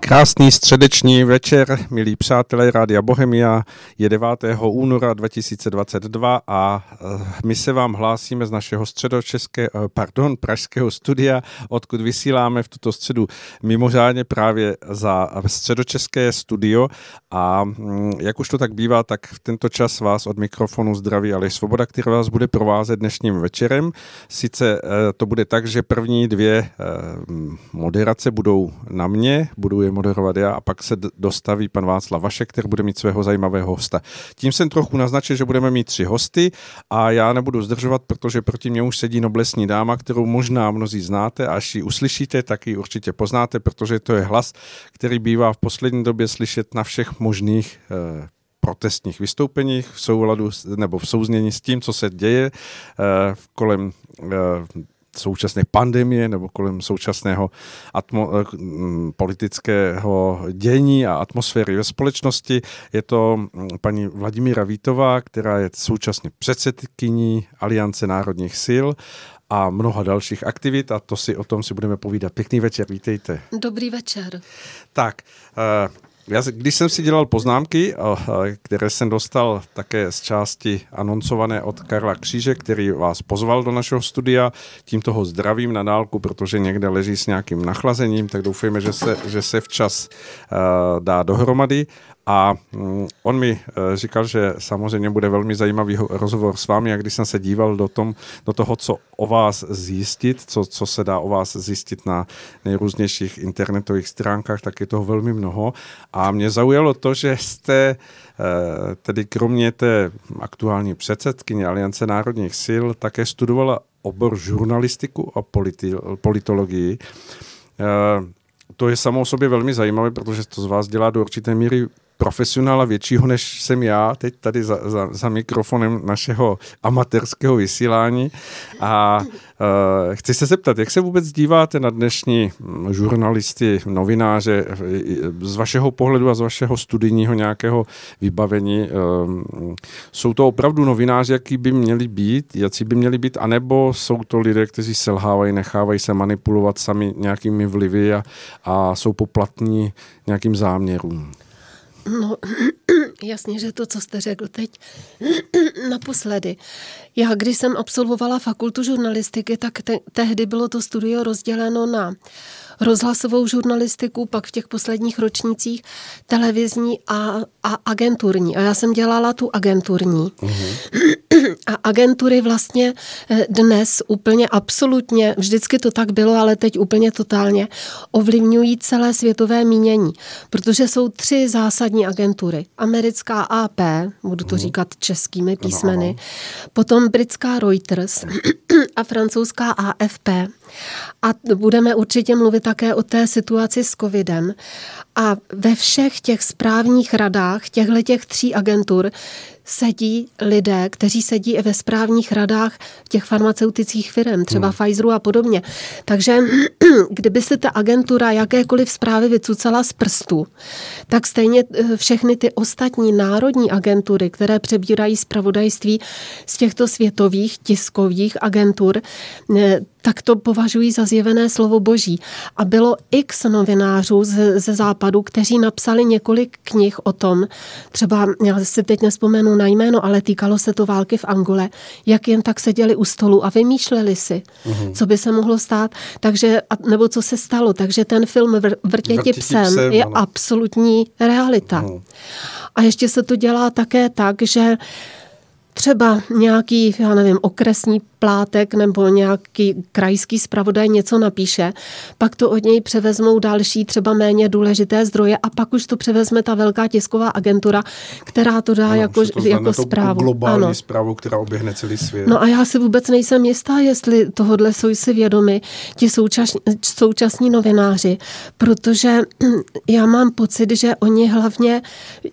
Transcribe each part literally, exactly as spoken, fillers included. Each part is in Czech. Krásný středeční večer, milí přátelé Rádia Bohemia, je devátého února dva tisíce dvacet dva a my se vám hlásíme z našeho středočeské, pardon, pražského studia, odkud vysíláme v tuto středu mimořádně právě za středočeské studio a jak už to tak bývá, tak v tento čas vás od mikrofonu zdraví Aleš Svoboda, který vás bude provázet dnešním večerem. Sice to bude tak, že první dvě moderace budou na mě, budu je moderovat já a pak se dostaví pan Václav Vašek, který bude mít svého zajímavého hosta. Tím jsem trochu naznačil, že budeme mít tři hosty a já nebudu zdržovat, protože proti mě už sedí noblesní dáma, kterou možná mnozí znáte a až ji uslyšíte, tak ji určitě poznáte, protože to je hlas, který bývá v poslední době slyšet na všech možných eh, protestních vystoupeních v souladu nebo v souznění s tím, co se děje eh, kolem eh, současné pandemie nebo kolem současného atmo- politického dění a atmosféry ve společnosti. Je to paní Vladimíra Vítová, která je současně předsedkyní Aliance národních sil a mnoha dalších aktivit a to si o tom si budeme povídat. Pěkný večer, vítejte. Dobrý večer. Tak, uh, Já, když jsem si dělal poznámky, které jsem dostal také z části anoncované od Karla Kříže, který vás pozval do našeho studia, tímto ho zdravím na dálku, protože někde leží s nějakým nachlazením, tak doufejme, že se, že se včas uh, dá dohromady. A on mi říkal, že samozřejmě bude velmi zajímavý rozhovor s vámi a když jsem se díval do, tom, do toho, co o vás zjistit, co, co se dá o vás zjistit na nejrůznějších internetových stránkách, tak je toho velmi mnoho a mě zaujalo to, že jste tedy kromě té aktuální předsedkyně Aliance národních sil také studovala obor žurnalistiku a politi- politologii. To je samo o sobě velmi zajímavé, protože to z vás dělá do určité míry profesionála většího, než jsem já teď tady za, za, za mikrofonem našeho amatérského vysílání. A e, chci se zeptat, jak se vůbec díváte na dnešní žurnalisty, novináře, z vašeho pohledu a z vašeho studijního nějakého vybavení? E, jsou to opravdu novináři, jaký by měli být, jaký by měli být, anebo jsou to lidé, kteří selhávají, nechávají se manipulovat sami nějakými vlivy a, a jsou poplatní nějakým záměrům? No, jasně, že to, co jste řekl teď naposledy. Já, když jsem absolvovala fakultu žurnalistiky, tak te- tehdy bylo to studio rozděleno na rozhlasovou žurnalistiku, pak v těch posledních ročnících televizní a, a agenturní. A já jsem dělala tu agenturní. Uhum. A agentury vlastně dnes úplně absolutně, vždycky to tak bylo, ale teď úplně totálně, ovlivňují celé světové mínění. Protože jsou tři zásadní agentury. Americká A P, budu to uhum. říkat českými písmeny, no, potom britská Reuters a francouzská A F P. A budeme určitě mluvit také o té situaci s covidem. A ve všech těch správních radách těchto tří agentur sedí lidé, kteří sedí i ve správních radách těch farmaceutických firm, třeba hmm. Pfizeru a podobně. Takže kdyby se ta agentura jakékoliv zprávy vycucala z prstu, tak stejně všechny ty ostatní národní agentury, které přebírají zpravodajství z těchto světových tiskových agentur, tak to považují za zjevené slovo boží. A bylo x novinářů ze, ze západu, kteří napsali několik knih o tom, třeba, já si teď nespomenu na jméno, ale týkalo se to války v Angole, jak jen tak seděli u stolu a vymýšleli si, uhum. co by se mohlo stát, takže, nebo co se stalo. Takže ten film Vr- Vrtěti psem, psem je ale... absolutní realita. Uhum. A ještě se to dělá také tak, že třeba nějaký, já nevím, okresní plátek nebo nějaký krajský zpravodaj něco napíše, pak to od něj převezmou další, třeba méně důležité zdroje a pak už to převezme ta velká tisková agentura, která to dá ano, jako, to jako zprávu. Globální ano. zprávu, která oběhne celý svět. No a já si vůbec nejsem jistá, jestli tohodle jsou si vědomi ti součas, současní novináři, protože já mám pocit, že oni hlavně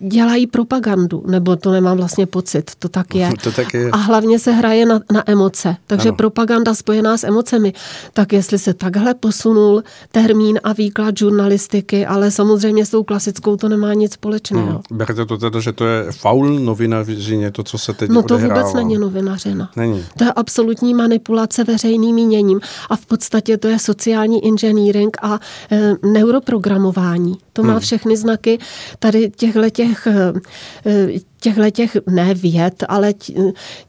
dělají propagandu, nebo to nemám vlastně pocit, to tak je. to taky... A hlavně se hraje na, na emoce. Takže ano. Propaganda spojená s emocemi. Tak jestli se takhle posunul termín a výklad žurnalistiky, ale samozřejmě s tou klasickou to nemá nic společného. Hmm. Berte to teda, že to je faul novinařině, to, co se teď odehrává. No to odehrává. Vůbec není novinařina. Není. To je absolutní manipulace veřejným míněním a v podstatě to je sociální inženýring a e, neuroprogramování. To má hmm. všechny znaky tady těchhletěch, těchhletěch ne věd, ale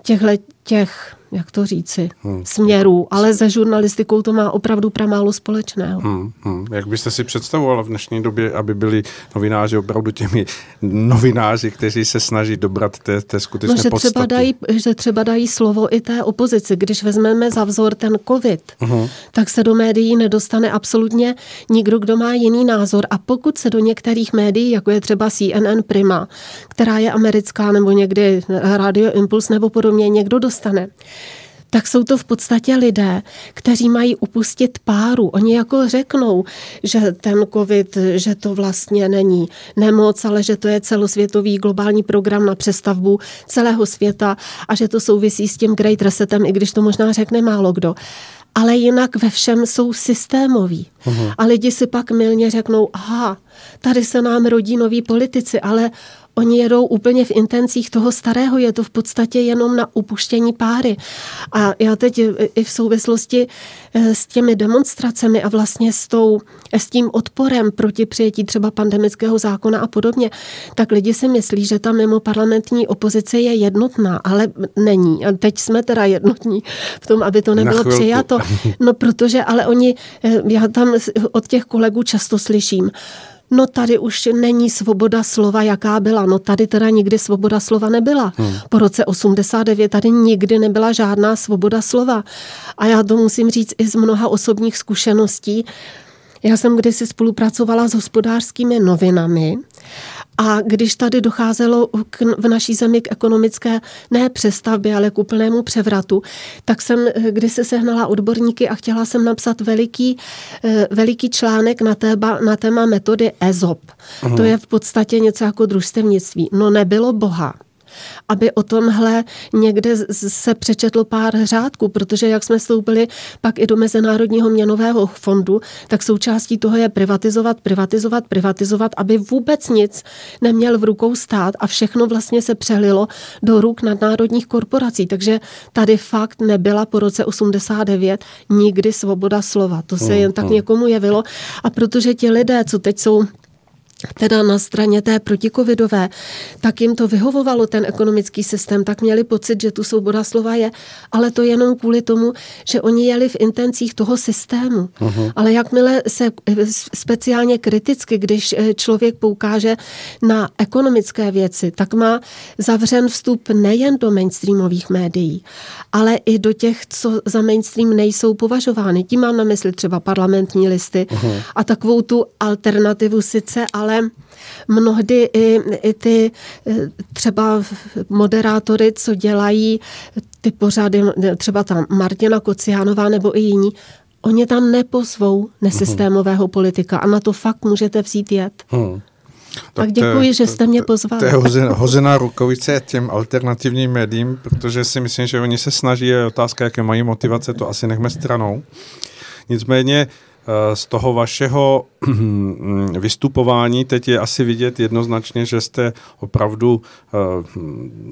těchhletěch, jak to říci, hmm. směrů, ale se žurnalistikou to má opravdu pramálo společného. Hmm. Hmm. Jak byste si představovala v dnešní době, aby byli novináři opravdu těmi novináři, kteří se snaží dobrat té, té skutečné no, že podstaty? Třeba dají, že třeba dají slovo i té opozici. Když vezmeme za vzor ten covid, hmm. tak se do médií nedostane absolutně nikdo, kdo má jiný názor. A pokud se do některých médií, jako je třeba C N N Prima, která je americká, nebo někdy Radio Impuls nebo podobně, někdo dostane, tak jsou to v podstatě lidé, kteří mají upustit páru. Oni jako řeknou, že ten covid, že to vlastně není nemoc, ale že to je celosvětový globální program na přestavbu celého světa a že to souvisí s tím Great Resetem, i když to možná řekne málo kdo. Ale jinak ve všem jsou systémoví. Uhum. A lidi si pak mylně řeknou, aha, tady se nám rodí noví politici, ale oni jedou úplně v intencích toho starého, je to v podstatě jenom na upuštění páry. A já teď i v souvislosti s těmi demonstracemi a vlastně s, tou, s tím odporem proti přijetí třeba pandemického zákona a podobně, tak lidi si myslí, že ta mimo parlamentní opozice je jednotná, ale není. A teď jsme teda jednotní v tom, aby to nebylo přijato. No protože, ale oni, já tam od těch kolegů často slyším, no tady už není svoboda slova, jaká byla. No tady teda nikdy svoboda slova nebyla. Hmm. Po roce osmdesát devět tady nikdy nebyla žádná svoboda slova. A já to musím říct i z mnoha osobních zkušeností. Já jsem kdysi spolupracovala s Hospodářskými novinami a když tady docházelo k, v naší zemi k ekonomické, ne přestavbě, ale k úplnému převratu, tak jsem kdysi sehnala odborníky a chtěla jsem napsat veliký, veliký článek na téma, na téma metody EZOP. Aha. To je v podstatě něco jako družstevnictví. No nebylo boha, aby o tomhle někde se přečetlo pár řádků, protože jak jsme vstoupili pak i do Mezinárodního měnového fondu, tak součástí toho je privatizovat, privatizovat, privatizovat, aby vůbec nic neměl v rukou stát a všechno vlastně se přelilo do ruk nadnárodních korporací. Takže tady fakt nebyla po roce osmdesát devět nikdy svoboda slova. To se jen tak někomu jevilo. A protože ti lidé, co teď jsou teda na straně té protikovidové, tak jim to vyhovovalo ten ekonomický systém, tak měli pocit, že tu svoboda slova je, ale to jenom kvůli tomu, že oni jeli v intencích toho systému. Uhum. Ale jakmile se speciálně kriticky, když člověk poukáže na ekonomické věci, tak má zavřen vstup nejen do mainstreamových médií, ale i do těch, co za mainstream nejsou považovány. Tím mám na mysli třeba Parlamentní listy uhum. a takovou tu alternativu sice, ale ale mnohdy i, i ty třeba moderátory, co dělají ty pořady, třeba tam Martina Kociánová nebo i jiní, oni tam nepozvou nesystémového uhum. politika a na to fakt můžete vzít jed. Uhum. Tak, tak děkuji, že jste mě pozvali. To je hozená, hozená rukovice těm alternativním médiím, protože si myslím, že oni se snaží, a otázka, jaké mají motivace, to asi nechme stranou. Nicméně z toho vašeho vystupování teď je asi vidět jednoznačně, že jste opravdu,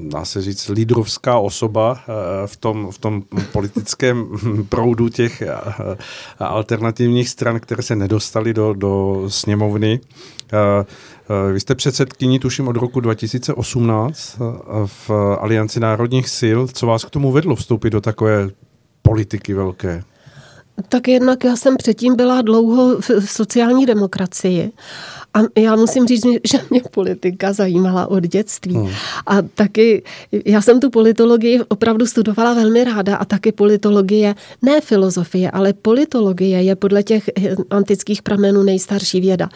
dá se říct, lídrovská osoba v tom, v tom politickém proudu těch alternativních stran, které se nedostaly do, do sněmovny. Vy jste předsedkyní, tuším, od roku dva tisíce osmnáct v Alianci národních sil. Co vás k tomu vedlo vstoupit do takové politiky velké? Tak jednak já jsem předtím byla dlouho v sociální demokracii a já musím říct, že mě politika zajímala od dětství. Hmm. A taky já jsem tu politologii opravdu studovala velmi ráda a taky politologie, ne filozofie, ale politologie je podle těch antických pramenů nejstarší věda.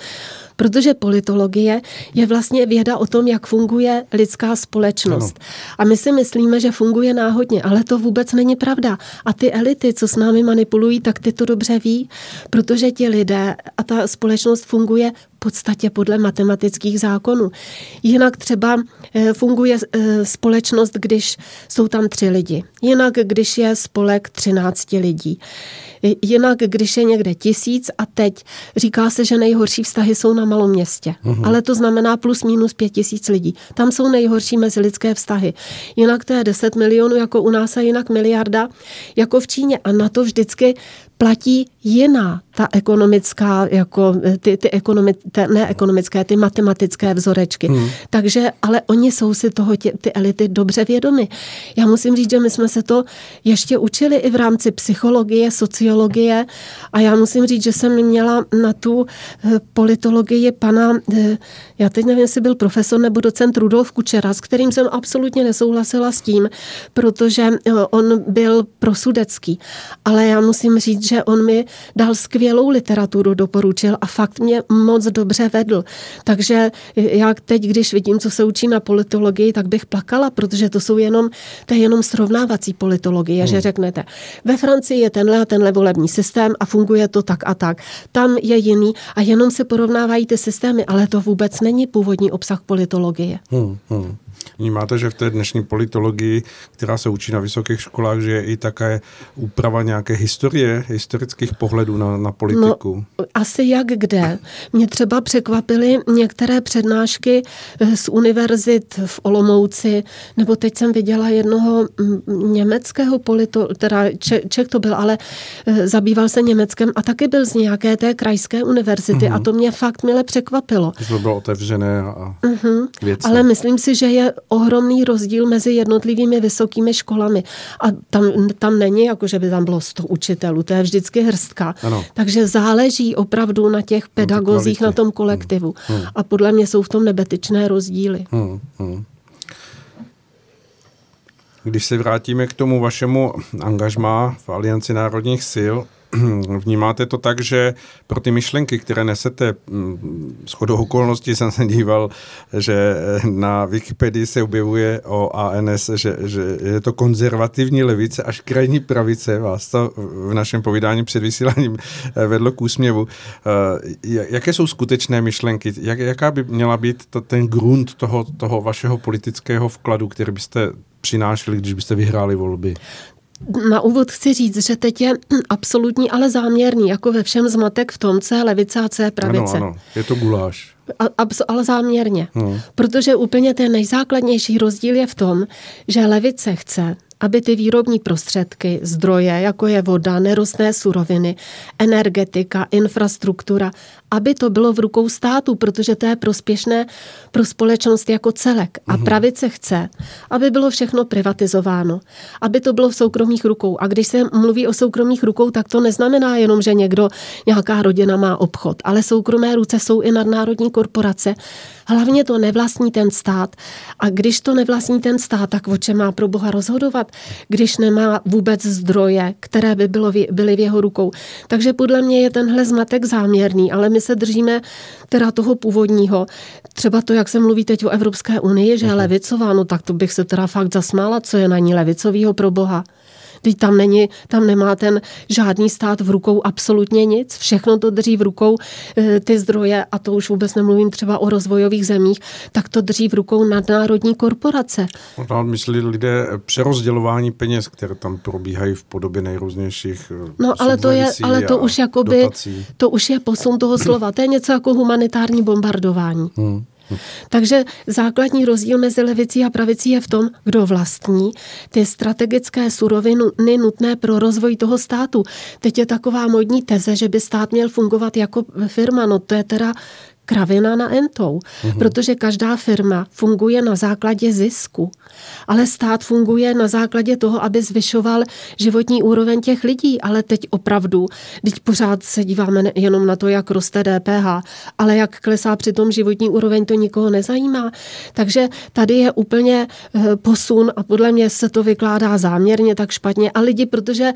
Protože politologie je vlastně věda o tom, jak funguje lidská společnost. Ano. A my si myslíme, že funguje náhodně, ale to vůbec není pravda. A ty elity, co s námi manipulují, tak ty to dobře ví, protože ti lidé a ta společnost funguje podstatě podle matematických zákonů. Jinak třeba funguje společnost, když jsou tam tři lidi. Jinak, když je spolek třinácti lidí. Jinak, když je někde tisíc a teď říká se, že nejhorší vztahy jsou na maloměstě. Uhum. Ale to znamená plus minus pět tisíc lidí. Tam jsou nejhorší mezilidské vztahy. Jinak to je deset milionů jako u nás a jinak miliarda jako v Číně. A na to vždycky platí jiná ta ekonomická, jako ty, ty ekonomi, te, ne ekonomické, ty matematické vzorečky. Hmm. Takže, ale oni jsou si toho, tě, ty elity dobře vědomi. Já musím říct, že my jsme se to ještě učili i v rámci psychologie, sociologie a já musím říct, že jsem měla na tu politologii pana, já teď nevím, jestli byl profesor nebo docent Rudolf Kučera, s kterým jsem absolutně nesouhlasila s tím, protože on byl prosudecký. Ale já musím říct, že on mi dal skvělou literaturu, doporučil a fakt mě moc dobře vedl. Takže já teď, když vidím, co se učí na politologii, tak bych plakala, protože to jsou jenom, to je jenom srovnávací politologie, hmm. že řeknete, ve Francii je tenhle a tenhle volební systém a funguje to tak a tak. Tam je jiný a jenom se porovnávají ty systémy, ale to vůbec není původní obsah politologie. Hmm, hmm. Vnímáte, že v té dnešní politologii, která se učí na vysokých školách, že je i také úprava nějaké historie, historických pohledů na, na politiku? No, asi jak kde. Mě třeba překvapily některé přednášky z univerzit v Olomouci, nebo teď jsem viděla jednoho německého politologa, teda Čech, Čech to byl, ale zabýval se Německem a taky byl z nějaké té krajské univerzity uh-huh. a to mě fakt mile překvapilo. To bylo otevřené a uh-huh. věcné. Ale myslím si, že je ohromný rozdíl mezi jednotlivými vysokými školami. A tam, tam není, jako že by tam bylo sto učitelů, to je vždycky hrstka. Ano. Takže záleží opravdu na těch pedagozích, no, na tom kolektivu. Hmm. Hmm. A podle mě jsou v tom nebetyčné rozdíly. Hmm. Hmm. Když se vrátíme k tomu vašemu angažmá v Alianci národních sil, vnímáte to tak, že pro ty myšlenky, které nesete, shodou okolností jsem se díval, že na Wikipedii se objevuje o A N S, že, že je to konzervativní levice až krajní pravice. Vás to v našem povídání před vysíláním vedlo k úsměvu. Jaké jsou skutečné myšlenky? Jak, jaká by měla být to, ten grunt toho, toho vašeho politického vkladu, který byste přinášeli, když byste vyhráli volby? Na úvod chci říct, že teď je absolutní, ale záměrný, jako ve všem zmatek v tom, co je levice a co je pravice. Ano, ano, je to guláš. A, ale záměrně, hmm. protože úplně ten nejzákladnější rozdíl je v tom, že levice chce, aby ty výrobní prostředky, zdroje, jako je voda, nerostné suroviny, energetika, infrastruktura, aby to bylo v rukou státu, protože to je prospěšné pro společnost jako celek. A pravice chce, aby bylo všechno privatizováno, aby to bylo v soukromých rukou. A když se mluví o soukromých rukou, tak to neznamená jenom, že někdo, nějaká rodina má obchod, ale soukromé ruce jsou i nadnárodní korporace. Hlavně to nevlastní ten stát. A když to nevlastní ten stát, tak o čem má pro Boha rozhodovat, když nemá vůbec zdroje, které by bylo, byly v jeho rukou. Takže podle mě je tenhle zmatek záměrný, ale my se držíme teda toho původního. Třeba to, jak se mluví teď o Evropské unii, že je levicová, no tak to bych se teda fakt zasmála, co je na ní levicovýho pro Boha. Teď tam není, tam nemá ten žádný stát v rukou absolutně nic, všechno to drží v rukou e, ty zdroje, a to už vůbec nemluvím třeba o rozvojových zemích, tak to drží v rukou nadnárodní korporace. Možná myslí lidé přerozdělování peněz, které tam probíhají v podobě nejrůznějších. No ale to je, ale to už jakoby, dotací. To už je posun toho slova, to je něco jako humanitární bombardování. Hmm. Takže základní rozdíl mezi levicí a pravicí je v tom, kdo vlastní ty strategické suroviny nutné pro rozvoj toho státu. Teď je taková modní teze, že by stát měl fungovat jako firma, no to je teda kravina na entou, uhum. Protože každá firma funguje na základě zisku, ale stát funguje na základě toho, aby zvyšoval životní úroveň těch lidí, ale teď opravdu, teď pořád se díváme jenom na to, jak roste D P H, ale jak klesá přitom životní úroveň, to nikoho nezajímá. Takže tady je úplně posun a podle mě se to vykládá záměrně tak špatně a lidi, protože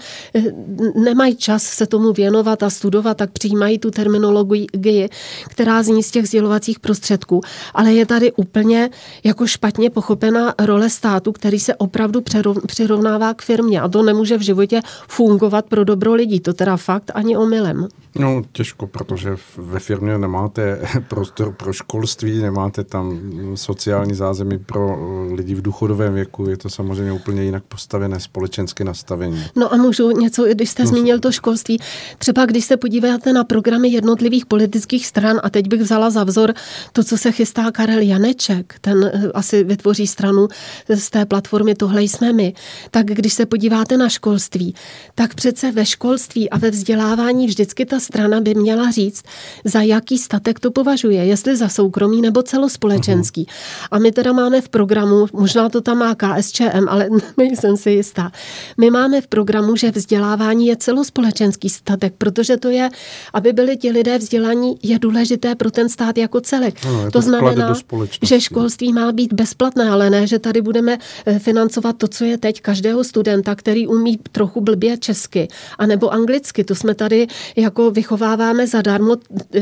nemají čas se tomu věnovat a studovat, tak přijímají tu terminologii, která zní z těch sdělovacích prostředků, ale je tady úplně jako špatně pochopená role státu, který se opravdu přirovnává k firmě a to nemůže v životě fungovat pro dobro lidí. To teda fakt ani omylem. No těžko, protože ve firmě nemáte prostor pro školství, nemáte tam sociální zázemí pro lidi v důchodovém věku, je to samozřejmě úplně jinak postavené, společensky nastavení. No a můžu něco, když jste no, zmínil to školství, třeba když se podíváte na programy jednotlivých politických stran a teď bych vzala za vzor to, co se chystá Karel Janeček, ten asi vytvoří stranu z té platformy Tohle jsme my, tak když se podíváte na školství, tak přece ve školství a ve vzdělávání vždycky ta strana by měla říct, za jaký statek to považuje, jestli za soukromý nebo celospolečenský. Aha. A my teda máme v programu, možná to tam má K S Č M, ale nejsem si jistá, my máme v programu, že vzdělávání je celospolečenský statek, protože to je, aby byli ti lidé vzdělaní, je důležité pro ten stát jako celek. No, to to znamená, že školství má být bezplatné, ale ne, že tady budeme financovat to, co je teď každého studenta, který umí trochu blbě česky, anebo anglicky. To jsme tady jako vychováváme zadarmo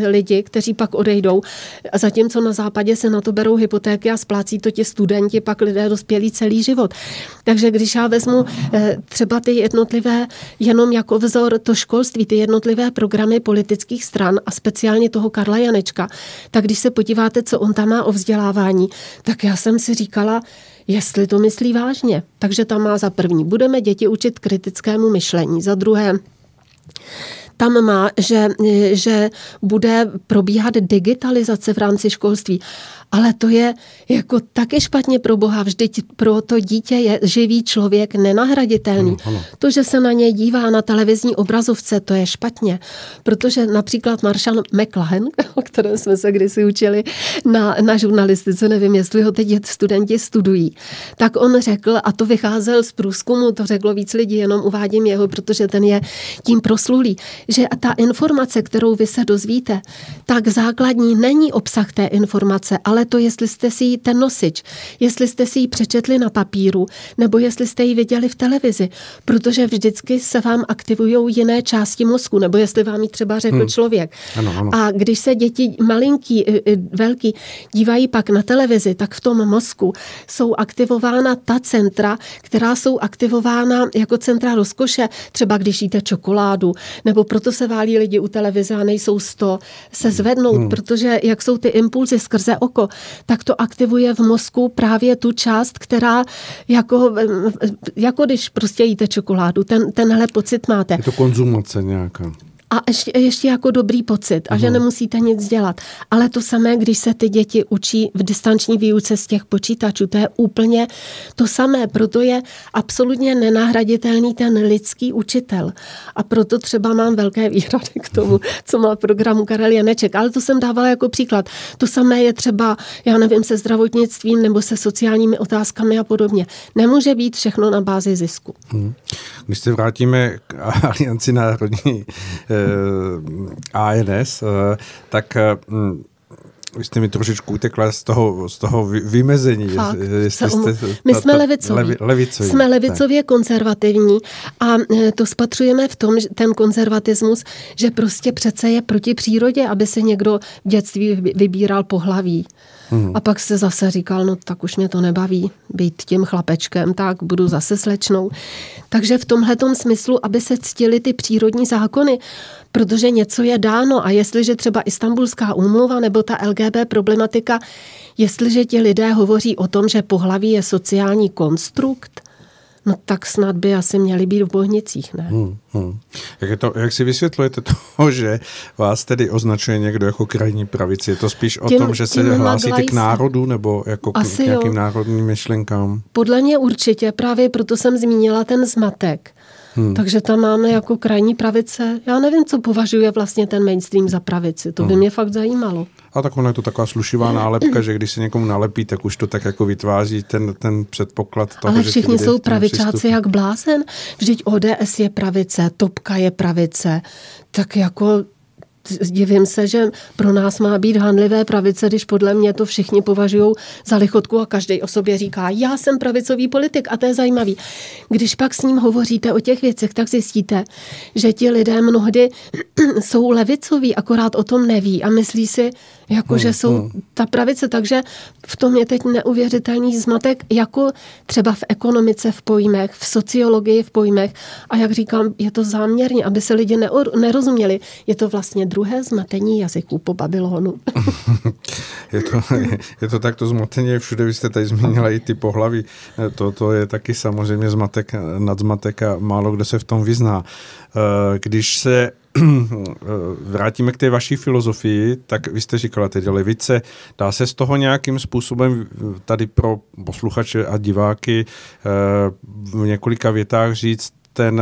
lidi, kteří pak odejdou. Zatímco na západě se na to berou hypotéky a splácí to ti studenti, pak lidé dospělí celý život. Takže když já vezmu třeba ty jednotlivé, jenom jako vzor to školství, ty jednotlivé programy politických stran a speciálně toho Karla Janečka, tak když se podíváte, co on tam má o vzdělávání, tak já jsem si říkala, jestli to myslí vážně. Takže tam má za první, budeme děti učit kritickému myšlení. Za druhé, tam má, že, že bude probíhat digitalizace v rámci školství. Ale to je jako taky špatně pro Boha. Vždyť pro to dítě je živý člověk nenahraditelný. Ano, ano. To, že se na něj dívá na televizní obrazovce, to je špatně. Protože například Marshall McLuhan, o kterém jsme se kdysi učili na, na žurnalistice, nevím, jestli ho teď studenti studují, tak on řekl, a to vycházel z průzkumu, to řeklo víc lidí, jenom uvádím jeho, protože ten je tím proslulý, že ta informace, kterou vy se dozvíte, tak základní není obsah té informace, ale to, jestli jste si ten nosič, jestli jste si ji přečetli na papíru, nebo jestli jste ji viděli v televizi, protože vždycky se vám aktivují jiné části mozku, nebo jestli vám ji třeba řekl hmm. člověk. Ano, ano. A když se děti malinký, velký dívají pak na televizi, tak v tom mozku jsou aktivována ta centra, která jsou aktivována jako centra rozkoše, třeba když jíte čokoládu, nebo proto se válí lidi u televize a nejsou sto se zvednout, hmm. protože jak jsou ty impulzy skrze oko, tak to aktivuje v mozku právě tu část, která jako, jako když prostě jíte čokoládu, ten, tenhle pocit máte. Je to konzumace nějaká. A ještě, ještě jako dobrý pocit a že nemusíte nic dělat. Ale to samé, když se ty děti učí v distanční výuce z těch počítačů, to je úplně to samé. Proto je absolutně nenahraditelný ten lidský učitel. A proto třeba mám velké výhrady k tomu, co má programu Karel Janeček. Ale to jsem dávala jako příklad. To samé je třeba, já nevím, se zdravotnictvím nebo se sociálními otázkami a podobně. Nemůže být všechno na bázi zisku. Hmm. Když se vrátíme k Alianci národní A N S, tak vy jste mi trošičku utekla z toho, z toho vymezení. Fakt, jste, jste, my ta, jsme levicoví. Levi, levicoví. Jsme levicově tak. konzervativní a to spatřujeme v tom, že ten konzervatismus, že prostě přece je proti přírodě, aby se někdo v dětství vybíral pohlaví. Hmm. A pak se zase říkal, no tak už mě to nebaví být tím chlapečkem, tak budu zase slečnou. Takže v tomhletom smyslu, aby se ctily ty přírodní zákony, protože něco je dáno a jestliže třeba Istanbulská úmluva nebo ta L G B problematika, jestliže ti lidé hovoří o tom, že pohlaví je sociální konstrukt, no tak snad by asi měli být v bohnicích, ne? Hmm, hmm. Jak, je to, jak si vysvětlujete to, že vás tedy označuje někdo jako krajní pravici? Je to spíš o tím, tom, že se hlásíte k národu nebo jako k, k nějakým jo. národním myšlenkám? Podle mě určitě, právě proto jsem zmínila ten zmatek. Hmm. Takže tam máme jako krajní pravice. Já nevím, co považuje vlastně ten mainstream za pravici. To by hmm. mě fakt zajímalo. A tak ona je to taková slušivá nálepka, že když se někomu nalepí, tak už to tak jako vytváří ten, ten předpoklad toho, ale všichni že jsou pravičáci jak blázen. Vždyť O D S je pravice, Topka je pravice. Tak jako Divím se, že pro nás má být hanlivé pravice, když podle mě to všichni považují za lichotku a každý o sobě říká, já jsem pravicový politik a to je zajímavý. Když pak s ním hovoříte o těch věcech, tak zjistíte, že ti lidé mnohdy jsou levicoví, akorát o tom neví a myslí si, jako, že jsou ta pravice, takže v tom je teď neuvěřitelný zmatek, jako třeba v ekonomice v pojmech, v sociologii v pojmech a jak říkám, je to záměrně, aby se lidi nerozuměli, je to vlastně druhé zmatení jazyků po Babylonu. Je to, je to takto zmateně, všude vy jste tady zmínila i ty pohlaví. To, to je taky samozřejmě zmatek nad zmatek a málo kdo se v tom vyzná. Když se vrátíme k té vaší filozofii, tak vy jste říkala tedy levice, dá se z toho nějakým způsobem tady pro posluchače a diváky v několika větách říct ten,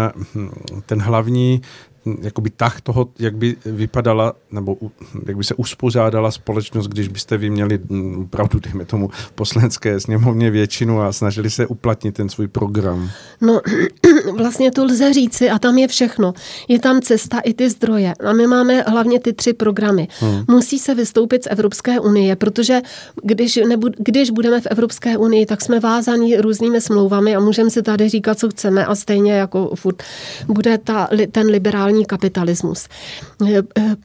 ten hlavní jakoby tah toho, jak by vypadala, nebo jak by se uspořádala společnost, když byste vy měli opravdu, dejme tomu, v Poslanecké sněmovně většinu a snažili se uplatnit ten svůj program. No, vlastně to lze říci a tam je všechno. Je tam cesta i ty zdroje. A my máme hlavně ty tři programy. Hmm. Musí se vystoupit z Evropské unie, protože když, nebud, když budeme v Evropské unii, tak jsme vázaní různými smlouvami a můžeme si tady říkat, co chceme a stejně jako furt bude ta, ten liberální kapitalismus.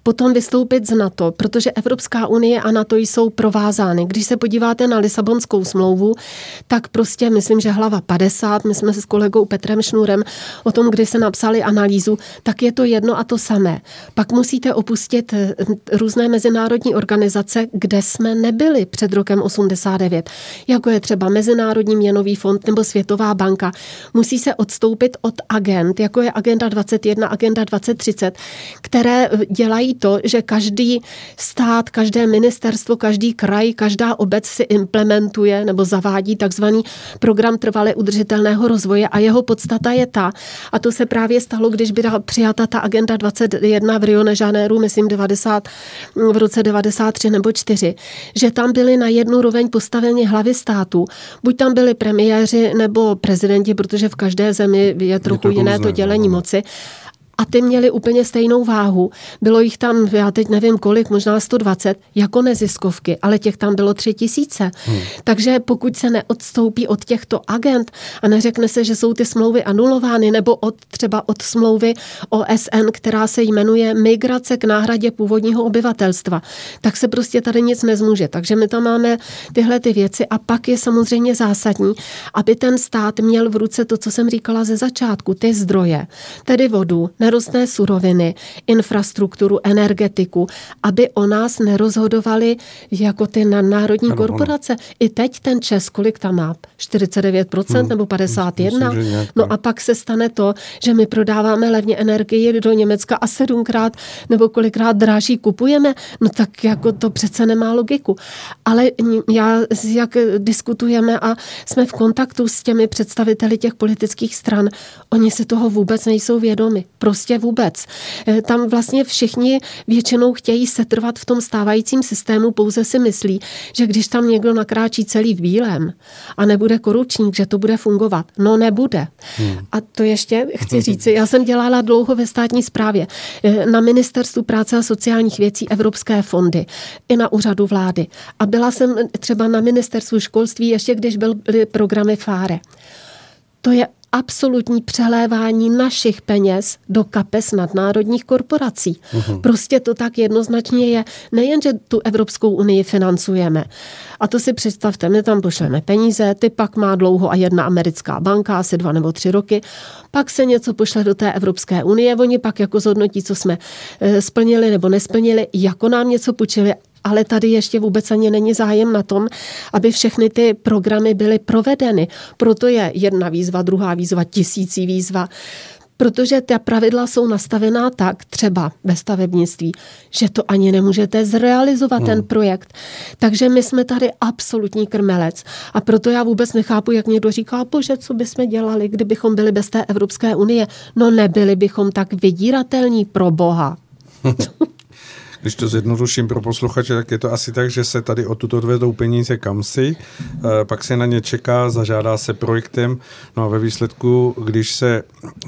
Potom vystoupit z NATO, protože Evropská unie a NATO jsou provázány. Když se podíváte na Lisabonskou smlouvu, tak prostě myslím, že hlava padesát, my jsme se s kolegou Petrem Šnurem o tom, kdy se napsali analýzu, tak je to jedno a to samé. Pak musíte opustit různé mezinárodní organizace, kde jsme nebyli před rokem osmdesát devět, jako je třeba Mezinárodní měnový fond nebo Světová banka. Musí se odstoupit od agend, jako je Agenda dvacet jedna, Agenda dvacet třicet, které dělají to, že každý stát, každé ministerstvo, každý kraj, každá obec si implementuje nebo zavádí takzvaný program trvale udržitelného rozvoje a jeho podstata je ta. A to se právě stalo, když byla přijata ta Agenda dvacet jedna v Rio de Janeiru, myslím devadesát, v roce devadesát tři nebo čtyři, že tam byly na jednu roveň postaveni hlavy států. Buď tam byli premiéři nebo prezidenti, protože v každé zemi je trochu je to jiné to dělení moci. A ty měli úplně stejnou váhu. Bylo jich tam, já teď nevím kolik, možná sto dvacet, jako neziskovky, ale těch tam bylo tři tisíce. Hmm. Takže pokud se neodstoupí od těchto agent a neřekne se, že jsou ty smlouvy anulovány, nebo od, třeba od smlouvy O S N, která se jmenuje Migrace k náhradě původního obyvatelstva, tak se prostě tady nic nezmůže. Takže my tam máme tyhle ty věci a pak je samozřejmě zásadní, aby ten stát měl v ruce to, co jsem říkala ze začátku, ty zdroje, tedy vodu, nerostné suroviny, infrastrukturu, energetiku, aby o nás nerozhodovali jako ty národní ano, korporace. Ano. I teď ten Čes, kolik tam má? čtyřicet devět procent hmm, nebo padesát jedna procent? Myslím, nějak, no a pak se stane to, že my prodáváme levně energii do Německa a sedmkrát nebo kolikrát dráží kupujeme, no tak jako to přece nemá logiku. Ale já, jak diskutujeme a jsme v kontaktu s těmi představiteli těch politických stran, oni si toho vůbec nejsou vědomi. Prostě vůbec. Tam vlastně všichni většinou chtějí setrvat v tom stávajícím systému, pouze si myslí, že když tam někdo nakráčí celý v bílém a nebude korupčník, že to bude fungovat. No nebude. Hmm. A to ještě chci říct, já jsem dělala dlouho ve státní správě na Ministerstvu práce a sociálních věcí, evropské fondy i na úřadu vlády. A byla jsem třeba na Ministerstvu školství, ještě když byly programy FÁRE. To je absolutní přelévání našich peněz do kapes nadnárodních korporací. Uhum. Prostě to tak jednoznačně je. Nejen, že tu Evropskou unii financujeme. A to si představte, my tam pošleme peníze, ty pak má dlouho a jedna americká banka, asi dva nebo tři roky, pak se něco pošle do té Evropské unie, oni pak jako zhodnotí, co jsme splnili nebo nesplnili, jako nám něco půjčili, ale tady ještě vůbec ani není zájem na tom, aby všechny ty programy byly provedeny. Proto je jedna výzva, druhá výzva, tisící výzva. Protože ta pravidla jsou nastavená tak, třeba ve stavebnictví, že to ani nemůžete zrealizovat hmm. ten projekt. Takže my jsme tady absolutní krmelec. A proto já vůbec nechápu, jak někdo říká, bože, co bychom dělali, kdybychom byli bez té Evropské unie. No nebyli bychom tak vydíratelní, pro boha. když to zjednoduším pro posluchače, tak je to asi tak, že se tady odtud odvedou peníze kamsi, pak se na ně čeká, zažádá se projektem, no a ve výsledku, když se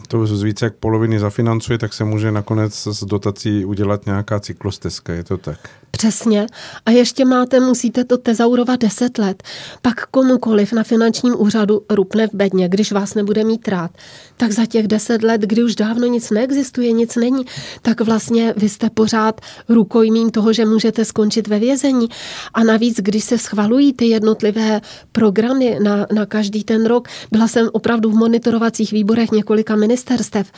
to z více jak poloviny zafinancuje, tak se může nakonec z dotací udělat nějaká cyklostezka, je to tak? Přesně. A ještě máte, musíte to tezaurovat deset let. Pak komukoliv na finančním úřadu rupne v bedně, když vás nebude mít rád. Tak za těch deset let, kdy už dávno nic neexistuje, nic není, tak vlastně vy jste pořád rukojmím toho, že můžete skončit ve vězení. A navíc, když se schvalují ty jednotlivé programy na, na každý ten rok, byla jsem opravdu v monitorovacích výborech několika ministerstev.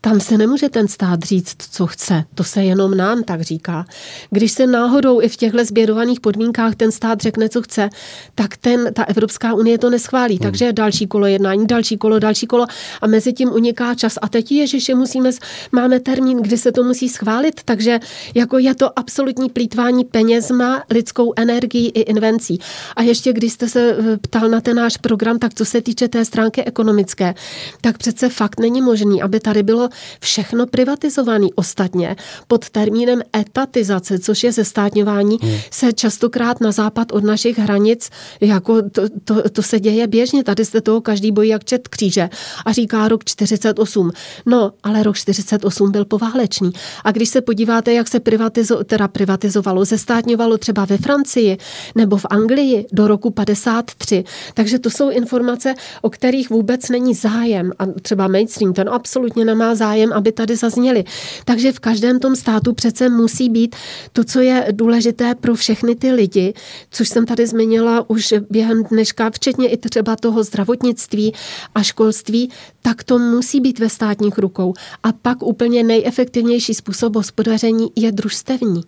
Tam se nemůže ten stát říct, co chce. To se jenom nám tak říká. Když se náhodou i v těchto zbědovaných podmínkách ten stát řekne, co chce, tak ten, ta Evropská unie to neschválí. Hmm. Takže další kolo jednání, další kolo, další kolo a mezi tím uniká čas. A teď ježiši, musíme, máme termín, kdy se to musí schválit, takže jako je to absolutní plýtvání penězma, lidskou energií i invencí. A ještě, když jste se ptal na ten náš program, tak co se týče té stránky ekonomické, tak přece fakt není možný, aby tady bylo všechno privatizovaný. Ostatně pod termínem etatizace, což je zestátňování, hmm. se častokrát na západ od našich hranic, jako to, to, to se děje běžně, tady se toho každý bojí jak čet kříže a říká rok čtyřicet osm. No, ale rok čtyřicet osm byl poválečný. A když se podíváte, jak se privatizo, teda privatizovalo, zestátňovalo třeba ve Francii nebo v Anglii do roku padesát tři. Takže to jsou informace, o kterých vůbec není zájem. A třeba mainstream, ten absolutně nemá zájem, aby tady zazněli. Takže v každém tom státu přece musí být to, co je důležité pro všechny ty lidi, což jsem tady zmínila už během dneška, včetně i třeba toho zdravotnictví a školství, tak to musí být ve státních rukou. A pak úplně nejefektivnější způsob hospodaření je družstevní.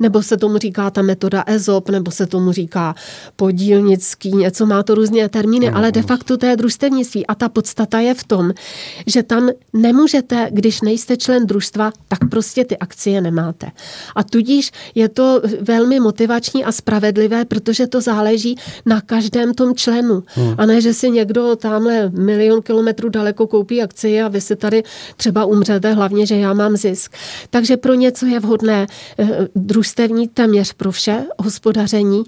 Nebo se tomu říká ta metoda EZOP, nebo se tomu říká podílnický, něco má to různé termíny, ale de facto to je družstevnictví. A ta podstata je v tom, že tam nemůžete, když nejste člen družstva, tak prostě ty akcie nemáte. A tudíž je to velmi motivační a spravedlivé, protože to záleží na každém tom členu. Hmm. A ne, že si někdo tamhle milion kilometrů daleko koupí akcie a vy si tady třeba umřete, hlavně, že já mám zisk. Takže pro něco je vhodné družstevní téměř pro vše hospodaření,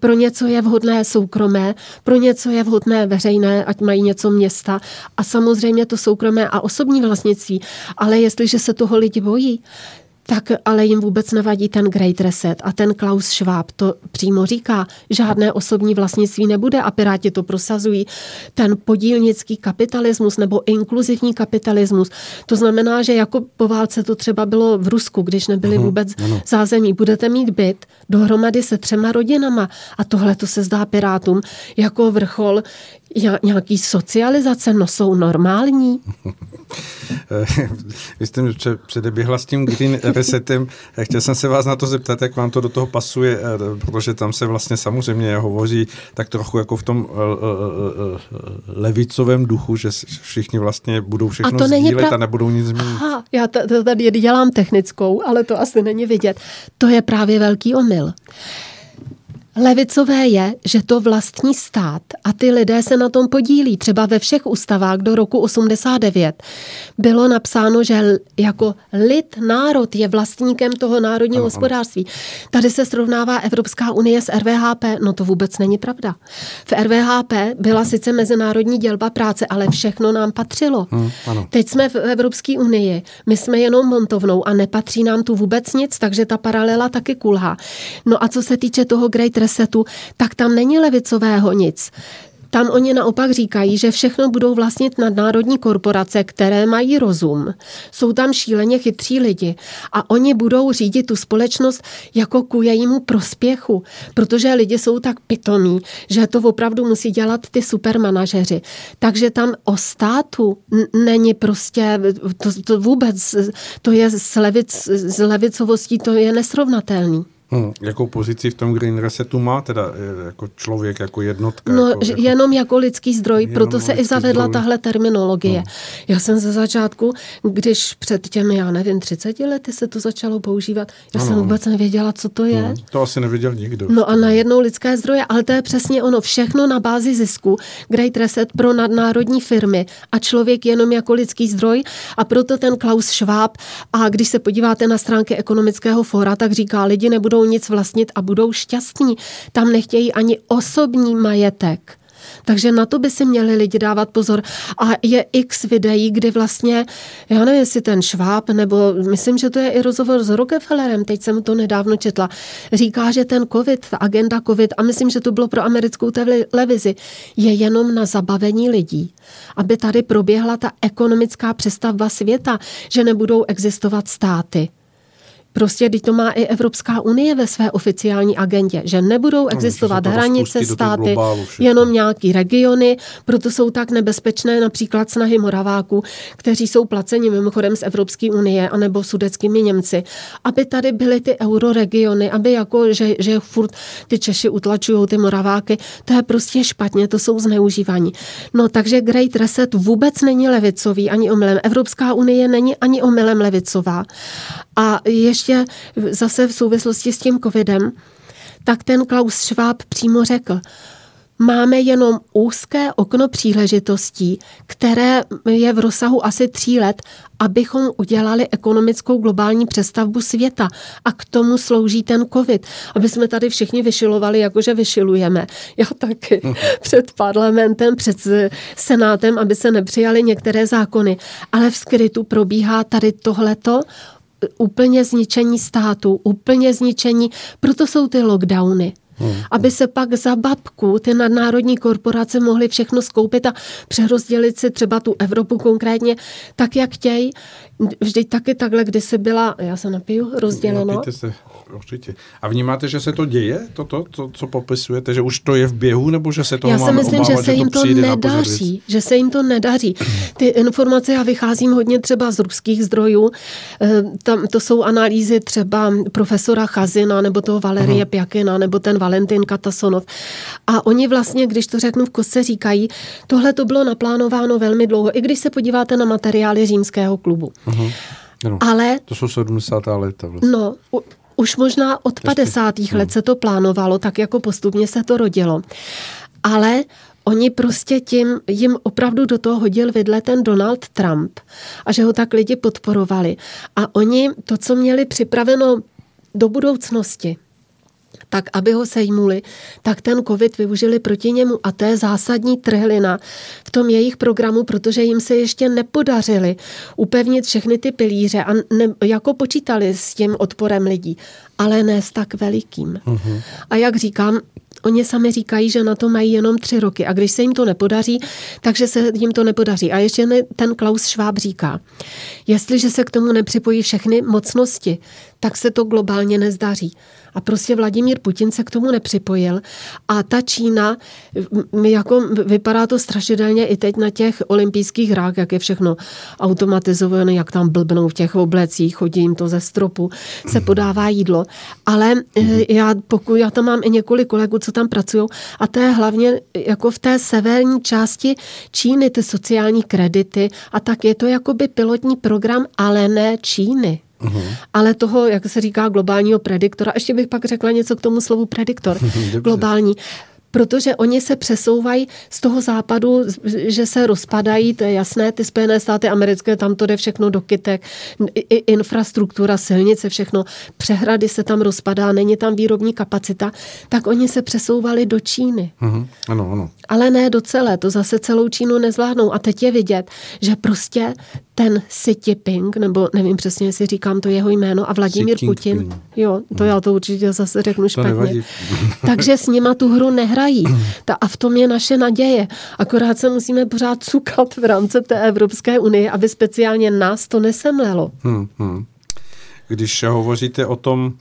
pro něco je vhodné soukromé, pro něco je vhodné veřejné, ať mají něco města a samozřejmě to soukromé a osobní vlastnictví, ale jestliže se toho lidi bojí, tak ale jim vůbec nevadí ten Great Reset a ten Klaus Schwab to přímo říká, žádné osobní vlastnictví nebude a Piráti to prosazují. Ten podílnický kapitalismus nebo inkluzivní kapitalismus, to znamená, že jako po válce to třeba bylo v Rusku, když nebyly vůbec ano. zázemí. Budete mít byt dohromady se třema rodinama a tohle to se zdá Pirátům jako vrchol nějaký socializace, no jsou normální. Vy jste mě předeběhla s tím Green Resetem. Chtěl jsem se vás na to zeptat, jak vám to do toho pasuje, protože tam se vlastně samozřejmě hovoří tak trochu jako v tom levicovém duchu, že všichni vlastně budou všechno a sdílet prav... a nebudou nic změnit. Aha, já t- t- tady dělám technickou, ale to asi není vidět. To je právě velký omyl. Levicové je, že to vlastní stát a ty lidé se na tom podílí. Třeba ve všech ústavách do roku osmdesát devět bylo napsáno, že jako lid, národ je vlastníkem toho národního ano, hospodářství. Ano. Tady se srovnává Evropská unie s R V H P. No to vůbec není pravda. V R V H P byla sice mezinárodní dělba práce, ale všechno nám patřilo. Ano. Teď jsme v Evropské unii. My jsme jenom montovnou a nepatří nám tu vůbec nic, takže ta paralela taky kulhá. No a co se týče toho Great Resetu, tak tam není levicového nic. Tam oni naopak říkají, že všechno budou vlastnit nadnárodní korporace, které mají rozum. Jsou tam šíleně chytří lidi a oni budou řídit tu společnost jako ku jejímu prospěchu, protože lidi jsou tak pitomí, že to opravdu musí dělat ty supermanažeři. Takže tam o státu n- není prostě, to, to vůbec, to je s, levic, s levicovostí, to je nesrovnatelný. Hmm, jakou pozici v tom Green Resetu má teda jako člověk, jako jednotka? No, jako, jako, jenom jako lidský zdroj, proto se i zavedla zdroj. tahle terminologie. Hmm. Já jsem ze začátku, když před těmi, já nevím, třiceti lety se to začalo používat, já ano. jsem vůbec nevěděla, co to je. Hmm. To asi nevěděl nikdo. No a najednou lidské zdroje, ale to je přesně ono, všechno na bázi zisku, Great Reset pro nadnárodní firmy a člověk jenom jako lidský zdroj a proto ten Klaus Schwab, a když se podíváte na stránky ekonomického fóra, tak říká, lidi nebudou nic vlastnit a budou šťastní. Tam nechtějí ani osobní majetek. Takže na to by si měli lidi dávat pozor. A je x videí, kdy vlastně, já nevím, jestli ten Schwab, nebo myslím, že to je i rozhovor s Rockefellerem, teď jsem to nedávno četla, říká, že ten COVID, ta agenda COVID, a myslím, že to bylo pro americkou televizi, je jenom na zabavení lidí. Aby tady proběhla ta ekonomická přestavba světa, že nebudou existovat státy. Prostě teď to má i Evropská unie ve své oficiální agendě, že nebudou existovat no, hranice, státy, jenom nějaký regiony, proto jsou tak nebezpečné například snahy Moraváků, kteří jsou placeni mimochodem z Evropské unie anebo sudeckými Němci, aby tady byly ty euroregiony, aby jako, že, že furt ty Češi utlačují ty Moraváky, to je prostě špatně, to jsou zneužívání. No takže Great Reset vůbec není levicový ani omylem. Evropská unie není ani omylem levicová. A ještě zase v souvislosti s tím covidem, tak ten Klaus Schwab přímo řekl, máme jenom úzké okno příležitostí, které je v rozsahu asi tří let, abychom udělali ekonomickou globální přestavbu světa. A k tomu slouží ten covid. Aby jsme tady všichni vyšilovali, jakože vyšilujeme. Já taky. Před parlamentem, před senátem, aby se nepřijaly některé zákony. Ale v skrytu probíhá tady tohleto, úplně zničení státu, úplně zničení, proto jsou ty lockdowny. Hmm. Aby se pak za babku ty nadnárodní korporace mohly všechno skoupit a přerozdělit si třeba tu Evropu konkrétně tak, jak chtějí. Vždyť taky takhle, když se byla, já se napiju, rozděleno. Napijte se, určitě. A vnímáte, že se to děje, toto, to, co popisujete, že už to je v běhu, nebo že se to já máme obávat, že to Já si myslím, že se jim to, to nedaří, že se jim to nedaří. Ty informace, já vycházím hodně třeba z ruských zdrojů, tam to jsou analýzy třeba profesora Chazina, nebo toho Valerie hmm. Pjakina, nebo ten Valentin Katasonov. A oni vlastně, když to řeknu v kostce, říkají, tohle to bylo naplánováno velmi dlouho, i když se podíváte na materiály Římského klubu. Uhum. No, ale, to jsou sedmdesátá léta. Vlastně. No, u, už možná od padesátých let se to plánovalo, tak jako postupně se to rodilo. Ale oni prostě tím, jim opravdu do toho hodil vidle ten Donald Trump a že ho tak lidi podporovali. A oni to, co měli připraveno do budoucnosti, tak aby ho sejmuli, tak ten covid využili proti němu a to je zásadní trhlina v tom jejich programu, protože jim se ještě nepodařili upevnit všechny ty pilíře a ne, jako počítali s tím odporem lidí, ale ne s tak velikým. Uhum. A jak říkám, oni sami říkají, že na to mají jenom tři roky a když se jim to nepodaří, takže se jim to nepodaří. A ještě ten Klaus Schwab říká, jestliže se k tomu nepřipojí všechny mocnosti, tak se to globálně nezdaří. A prostě Vladimír Putin se k tomu nepřipojil a ta Čína, jako vypadá to strašidelně i teď na těch olympijských hrách, jak je všechno automatizované, jak tam blbnou v těch oblecích, chodí jim to ze stropu, se podává jídlo. Ale já, pokud, já tam mám i několik kolegů, co tam pracují a to je hlavně jako v té severní části Číny, ty sociální kredity a tak je to jakoby pilotní program, ale ne Číny. Uhum. Ale toho, jak se říká, globálního prediktora, ještě bych pak řekla něco k tomu slovu prediktor, globální, protože oni se přesouvají z toho západu, že se rozpadají, to je jasné, ty Spojené státy americké, tam to jde všechno do kytek, i infrastruktura, silnice, všechno, přehrady se tam rozpadá, není tam výrobní kapacita, tak oni se přesouvali do Číny. Uhum. Ano, ano. Ale ne do celé, to zase celou Čínu nezvládnou a teď je vidět, že prostě ten Xi Jinping, nebo nevím přesně, jestli říkám to jeho jméno, a Vladimír Putin, jo, to já to určitě zase řeknu špatně. Takže s nima tu hru nehrají. Ta, a v tom je naše naděje. Akorát se musíme pořád cukat v rámci té Evropské unie, aby speciálně nás to nesemlelo. Hmm, hmm. Když hovoříte o tom,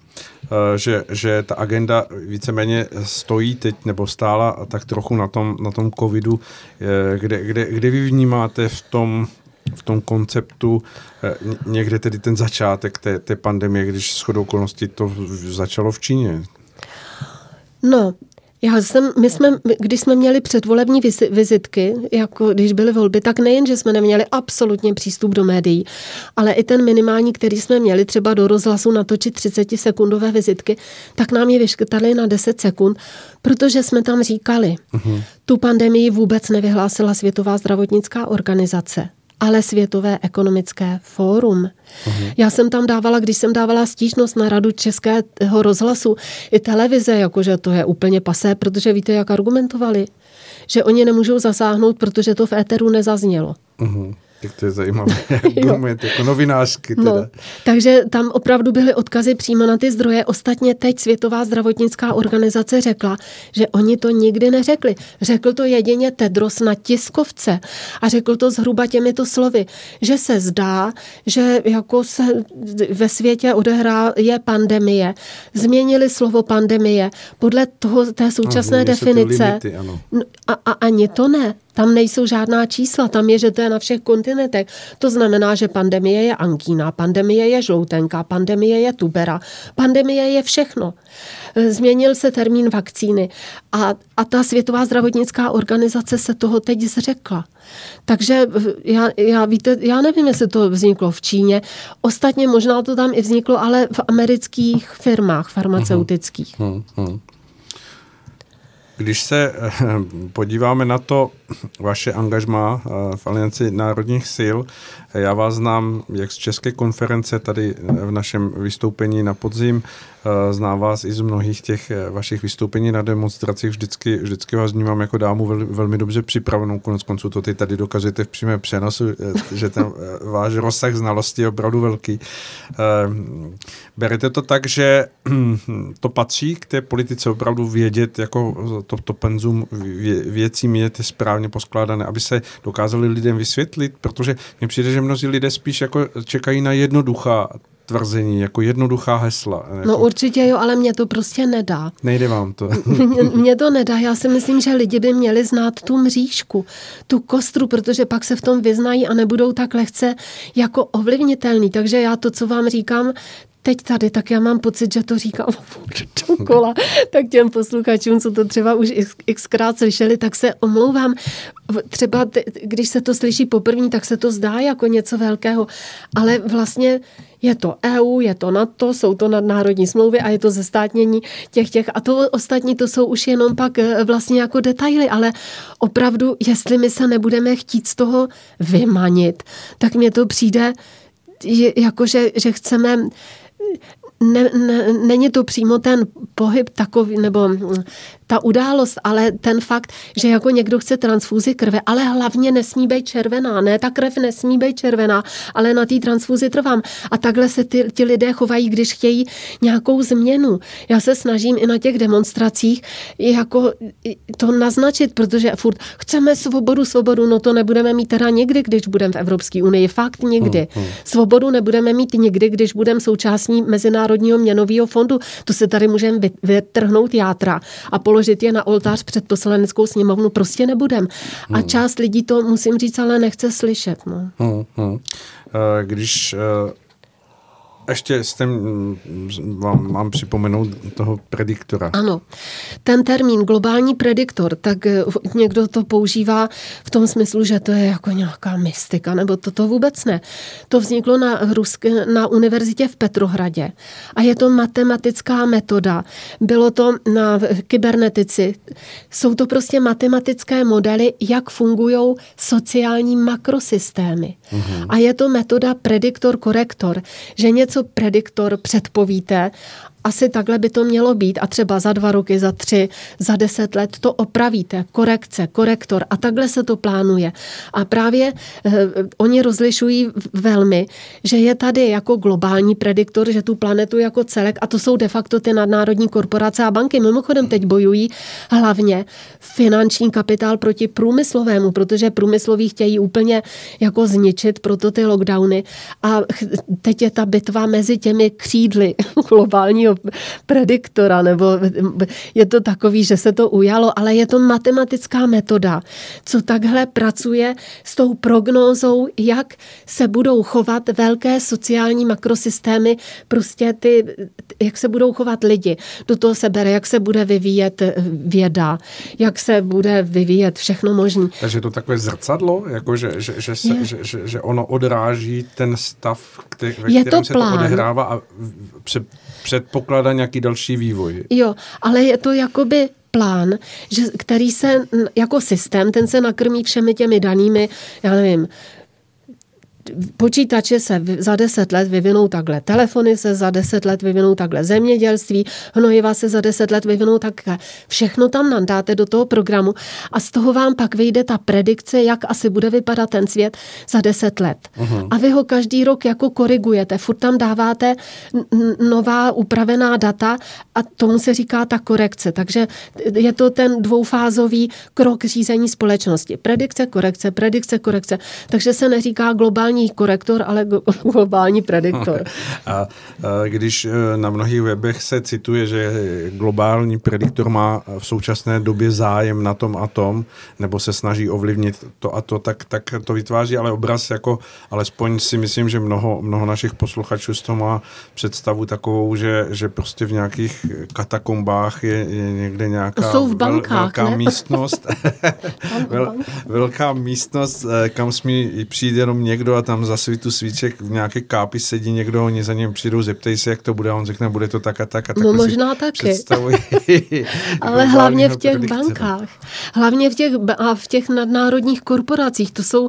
že, že ta agenda víceméně stojí teď nebo stála tak trochu na tom, na tom covidu, kde, kde, kde vy vnímáte v tom v tom konceptu někde tedy ten začátek té, té pandemie, když shodou okolností to začalo v Číně? No, já jsem, my jsme, když jsme měli předvolební vizitky, jako když byly volby, tak nejen, že jsme neměli absolutně přístup do médií, ale i ten minimální, který jsme měli třeba do rozhlasu natočit třicetisekundové vizitky, tak nám je vyškrtali na deset sekund, protože jsme tam říkali, uh-huh. tu pandemii vůbec nevyhlásila Světová zdravotnická organizace, ale Světové ekonomické fórum. Uhum. Já jsem tam dávala, když jsem dávala stížnost na radu Českého rozhlasu i televize, jakože to je úplně pasé, protože víte, jak argumentovali, že oni nemůžou zasáhnout, protože to v éteru nezaznělo. Uhum. Tak to je zajímavé argument, jako novinářky teda. No, takže tam opravdu byly odkazy přímo na ty zdroje. Ostatně teď Světová zdravotnická organizace řekla, že oni to nikdy neřekli. Řekl to jedině Tedros na tiskovce a řekl to zhruba těmito slovy, že se zdá, že jako se ve světě odehráje pandemie. Změnili slovo pandemie podle toho, té současné no, definice. Limity, a, a ani to ne. Tam nejsou žádná čísla, tam je, že to je na všech kontinentech. To znamená, že pandemie je angína, pandemie je žloutenka, pandemie je tubera, pandemie je všechno. Změnil se termín vakcíny a, a ta Světová zdravotnická organizace se toho teď zřekla. Takže já, já, víte, já nevím, jestli to vzniklo v Číně. Ostatně možná to tam i vzniklo, ale v amerických firmách farmaceutických. Hmm, hmm. Když se podíváme na to vaše angažmá v Alianci národních sil, já vás znám jak z České konference tady v našem vystoupení na podzim, znám vás i z mnohých těch vašich vystoupení na demonstracích, vždycky, vždycky vás vnímám jako dámu vel, velmi dobře připravenou, koneckonců to ty tady dokazujete v přímém přenosu, že ten váš rozsah znalosti je opravdu velký. Berete to tak, že to patří k té politice opravdu vědět, jako to, to penzum věcí mít správně poskládané, aby se dokázali lidem vysvětlit, protože mně přijde, že mnozí lidé spíš jako čekají na jednoduchá tvrzení, jako jednoduchá hesla. Jako... No určitě jo, ale mě to prostě nedá. Nejde vám to. mě, mě to nedá, já si myslím, že lidi by měli znát tu mřížku, tu kostru, protože pak se v tom vyznají a nebudou tak lehce jako ovlivnitelný. Takže já to, co vám říkám, teď tady, tak já mám pocit, že to říkám dokola, tak těm posluchačům, co to třeba už xkrát slyšeli, tak se omlouvám. Třeba když se to slyší poprvní, tak se to zdá jako něco velkého, ale vlastně je to E U, je to NATO, jsou to nadnárodní smlouvy a je to zestátnění těch těch a to ostatní, to jsou už jenom pak vlastně jako detaily, ale opravdu, jestli my se nebudeme chtít z toho vymanit, tak mně to přijde jakože, že chceme... Ne, ne, není to přímo ten pohyb takový, nebo ta událost, ale ten fakt, že jako někdo chce transfúzi krve, ale hlavně nesmí být červená, ne, ta krev nesmí být červená, ale na té transfúzi trvám. A takhle se ty, ti lidé chovají, když chtějí nějakou změnu. Já se snažím i na těch demonstracích jako to naznačit, protože furt chceme svobodu, svobodu, no to nebudeme mít teda nikdy, když budeme v Evropské unii, fakt nikdy. Hmm, hmm. Svobodu nebudeme mít nikdy, když budeme součástí Mezinárodního měnového fondu. To se tady můžeme vytrhnout játra a položit je na oltář před Poslaneckou sněmovnu prostě nebudem. A část lidí to, musím říct, ale nechce slyšet. No. Hmm, hmm. Když ještě s tím vám mám připomenout toho prediktora. Ano. Ten termín globální prediktor, tak někdo to používá v tom smyslu, že to je jako nějaká mystika, nebo to, to vůbec ne. To vzniklo na, Rusk, na univerzitě v Petrohradě a je to matematická metoda. Bylo to na kybernetici. Jsou to prostě matematické modely, jak fungují sociální makrosystémy. Uhum. A je to metoda prediktor-korektor, že něco co prediktor předpovíte, asi takhle by to mělo být a třeba za dva roky, za tři, za deset let to opravíte, korekce, korektor a takhle se to plánuje. A právě eh, oni rozlišují velmi, že je tady jako globální prediktor, že tu planetu jako celek a to jsou de facto ty nadnárodní korporace a banky. Mimochodem teď bojují hlavně finanční kapitál proti průmyslovému, protože průmysloví chtějí úplně jako zničit proto ty lockdowny a teď je ta bitva mezi těmi křídly globálního nějakého prediktora, nebo je to takový, že se to ujalo, ale je to matematická metoda, co takhle pracuje s tou prognózou, jak se budou chovat velké sociální makrosystémy, prostě ty, jak se budou chovat lidi. Do toho se bere, jak se bude vyvíjet věda, jak se bude vyvíjet všechno možný. Takže je to takové zrcadlo, jako že, že, že, se, že, že, že ono odráží ten stav, který, ve kterém to se plán. To odehrává a před, předpokládá nějaký další vývoj. Jo, ale je to jakoby plán, že, který se jako systém, ten se nakrmí všemi těmi danými, já nevím, počítače se za deset let vyvinou takhle, telefony se za deset let vyvinou takhle, zemědělství, hnojiva se za deset let vyvinou takhle. Všechno tam nadáte do toho programu a z toho vám pak vyjde ta predikce, jak asi bude vypadat ten svět za deset let. Uhum. A vy ho každý rok jako korigujete, furt tam dáváte nová upravená data a tomu se říká ta korekce. Takže je to ten dvoufázový krok řízení společnosti. Predikce, korekce, predikce, korekce. Takže se neříká globální korektor, ale globální prediktor. A když na mnohých webech se cituje, že globální prediktor má v současné době zájem na tom a tom, nebo se snaží ovlivnit to a to, tak, tak to vytváří ale obraz jako, alespoň si myslím, že mnoho, mnoho našich posluchačů z toho má představu takovou, že, že prostě v nějakých katakombách je, je někde nějaká jsou v bankách, velká ne? místnost, vel, velká místnost, kam smí přijít jenom někdo a tam za svítu svíček v nějaké kápi sedí někdo, oni za něm přijdou, zeptej se, jak to bude, a on řekne, bude to tak a tak a tak. No možná taky. Ale hlavně v těch predikce. bankách. Hlavně v těch, a v těch nadnárodních korporacích. To jsou,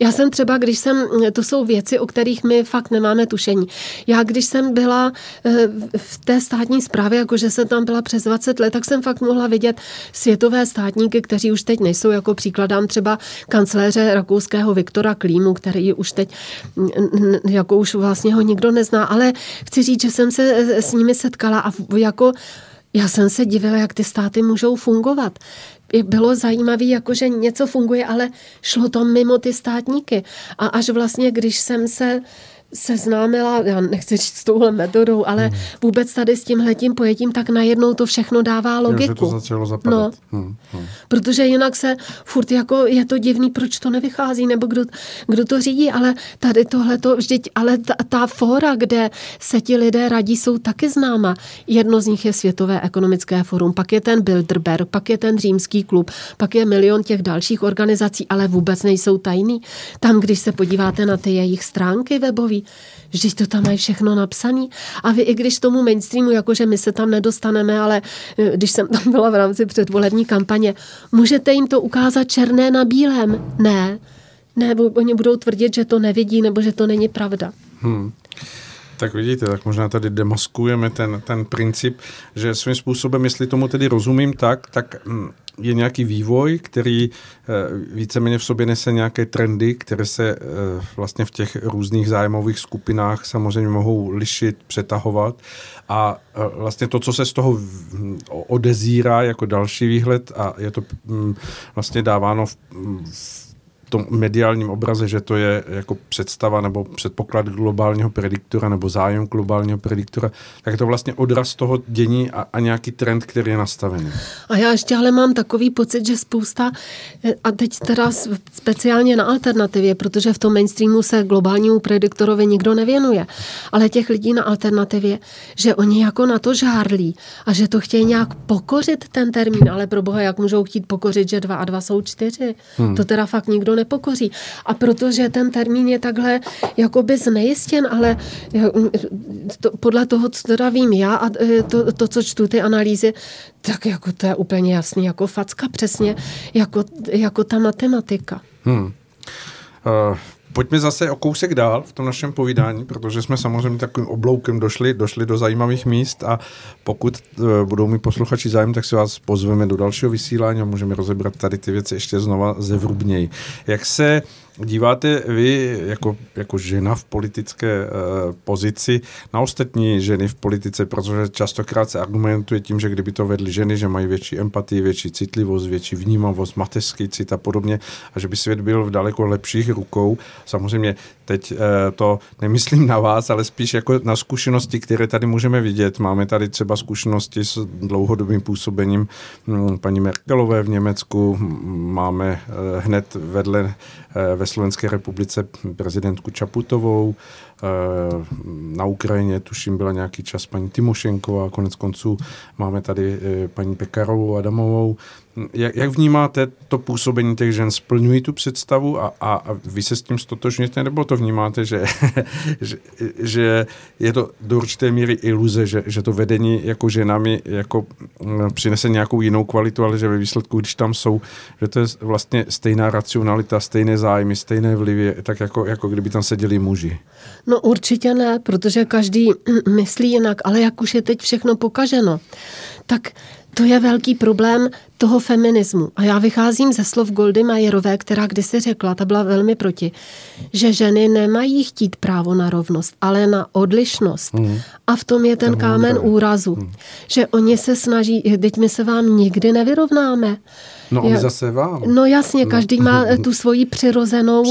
já jsem třeba, když jsem, to jsou věci, o kterých my fakt nemáme tušení. Já, když jsem byla v té státní správě, jakože jsem tam byla přes dvacet let, tak jsem fakt mohla vidět světové státníky, kteří už teď nejsou, jako příkladám třeba kancléře rakouského Viktora Klímu, který už teď, jako už vlastně ho nikdo nezná, ale chci říct, že jsem se s nimi setkala a jako já jsem se divila, jak ty státy můžou fungovat. Bylo zajímavé, jakože něco funguje, ale šlo to mimo ty státníky. A až vlastně, když jsem se seznámila, já nechci říct s touhle metodou, ale hmm. vůbec tady s tímhletím pojetím, tak najednou to všechno dává logiku. Jo, že to začalo zapadat. No. Hmm. Hmm. Protože jinak se furt jako je to divný, proč to nevychází, nebo kdo, kdo to řídí, ale tady tohle to vždyť, ale ta, ta fóra, kde se ti lidé radí, jsou taky známa. Jedno z nich je Světové ekonomické fórum, pak je ten Bilderberg, pak je ten Římský klub, pak je milion těch dalších organizací, ale vůbec nejsou tajný. Tam, když se podíváte na ty jejich stránky webové, vždyť to tam mají všechno napsané. A vy, i když tomu mainstreamu, jakože my se tam nedostaneme, ale když jsem tam byla v rámci předvolební kampaně, můžete jim to ukázat černé na bílém? Ne. Ne, oni budou tvrdit, že to nevidí, nebo že to není pravda. Hmm. Tak vidíte, tak možná tady demaskujeme ten, ten princip, že svým způsobem, jestli tomu tedy rozumím tak, tak je nějaký vývoj, který víceméně v sobě nese nějaké trendy, které se vlastně v těch různých zájmových skupinách samozřejmě mohou lišit, přetahovat a vlastně to, co se z toho odezírá jako další výhled a je to vlastně dáváno v, v tom mediálním obraze, že to je jako představa nebo předpoklad globálního prediktora nebo zájem globálního prediktora, tak je to vlastně odraz toho dění a, a nějaký trend, který je nastavený. A já ještě ale mám takový pocit, že spousta, a teď teda speciálně na alternativě, protože v tom mainstreamu se globálnímu prediktorovi nikdo nevěnuje, ale těch lidí na alternativě, že oni jako na to žárlí a že to chtějí nějak pokořit ten termín, ale pro boha, jak můžou chtít pokořit, že dva a dva jsou čtyři? Hmm. To teda fakt nikdo nepokoří. A protože ten termín je takhle jakoby znejistěn, ale to, podle toho, co teda vím já a to, to, co čtu ty analýzy, tak jako to je úplně jasný, jako facka přesně, jako, jako ta matematika. Hmm. Uh, pojďme zase o kousek dál v tom našem povídání, protože jsme samozřejmě takovým obloukem došli, došli do zajímavých míst a pokud uh, budou mít posluchači zájem, tak si vás pozveme do dalšího vysílání a můžeme rozebrat tady ty věci ještě znova zevrubněji. Jak se díváte vy jako, jako žena v politické uh, pozici na ostatní ženy v politice, protože častokrát se argumentuje tím, že kdyby to vedly ženy, že mají větší empatii, větší citlivost, větší vnímavost, mateřský cit a podobně a že by svět byl v daleko lepších rukou. Samozřejmě teď uh, to nemyslím na vás, ale spíš jako na zkušenosti, které tady můžeme vidět. Máme tady třeba zkušenosti s dlouhodobým působením hm, paní Merkelové v Německu, máme uh, hned vedle uh, ve Slovenské republice prezidentku Čaputovou, na Ukrajině tuším byla nějaký čas paní Timošenková, konec konců máme tady paní Pekarovou Adamovou. Jak, jak vnímáte to působení těch žen? Splňují tu představu a, a, a vy se s tím stotožníte, nebo to vnímáte, že, že, že je to do určité míry iluze, že, že to vedení jako ženami jako přinese nějakou jinou kvalitu, ale že ve výsledku, když tam jsou, že to je vlastně stejná racionalita, stejné zájmy, stejné vlivy, tak jako, jako kdyby tam seděli muži? No určitě ne, protože každý myslí jinak, ale jak už je teď všechno pokaženo, tak to je velký problém toho feminismu. A já vycházím ze slov Goldy Majerové, která kdysi řekla, ta byla velmi proti, že ženy nemají chtít právo na rovnost, ale na odlišnost. Mm. A v tom je ten kámen úrazu. Mm. Že oni se snaží, teď my se vám nikdy nevyrovnáme. No oni zase vám. No jasně, každý má tu svoji přirozenou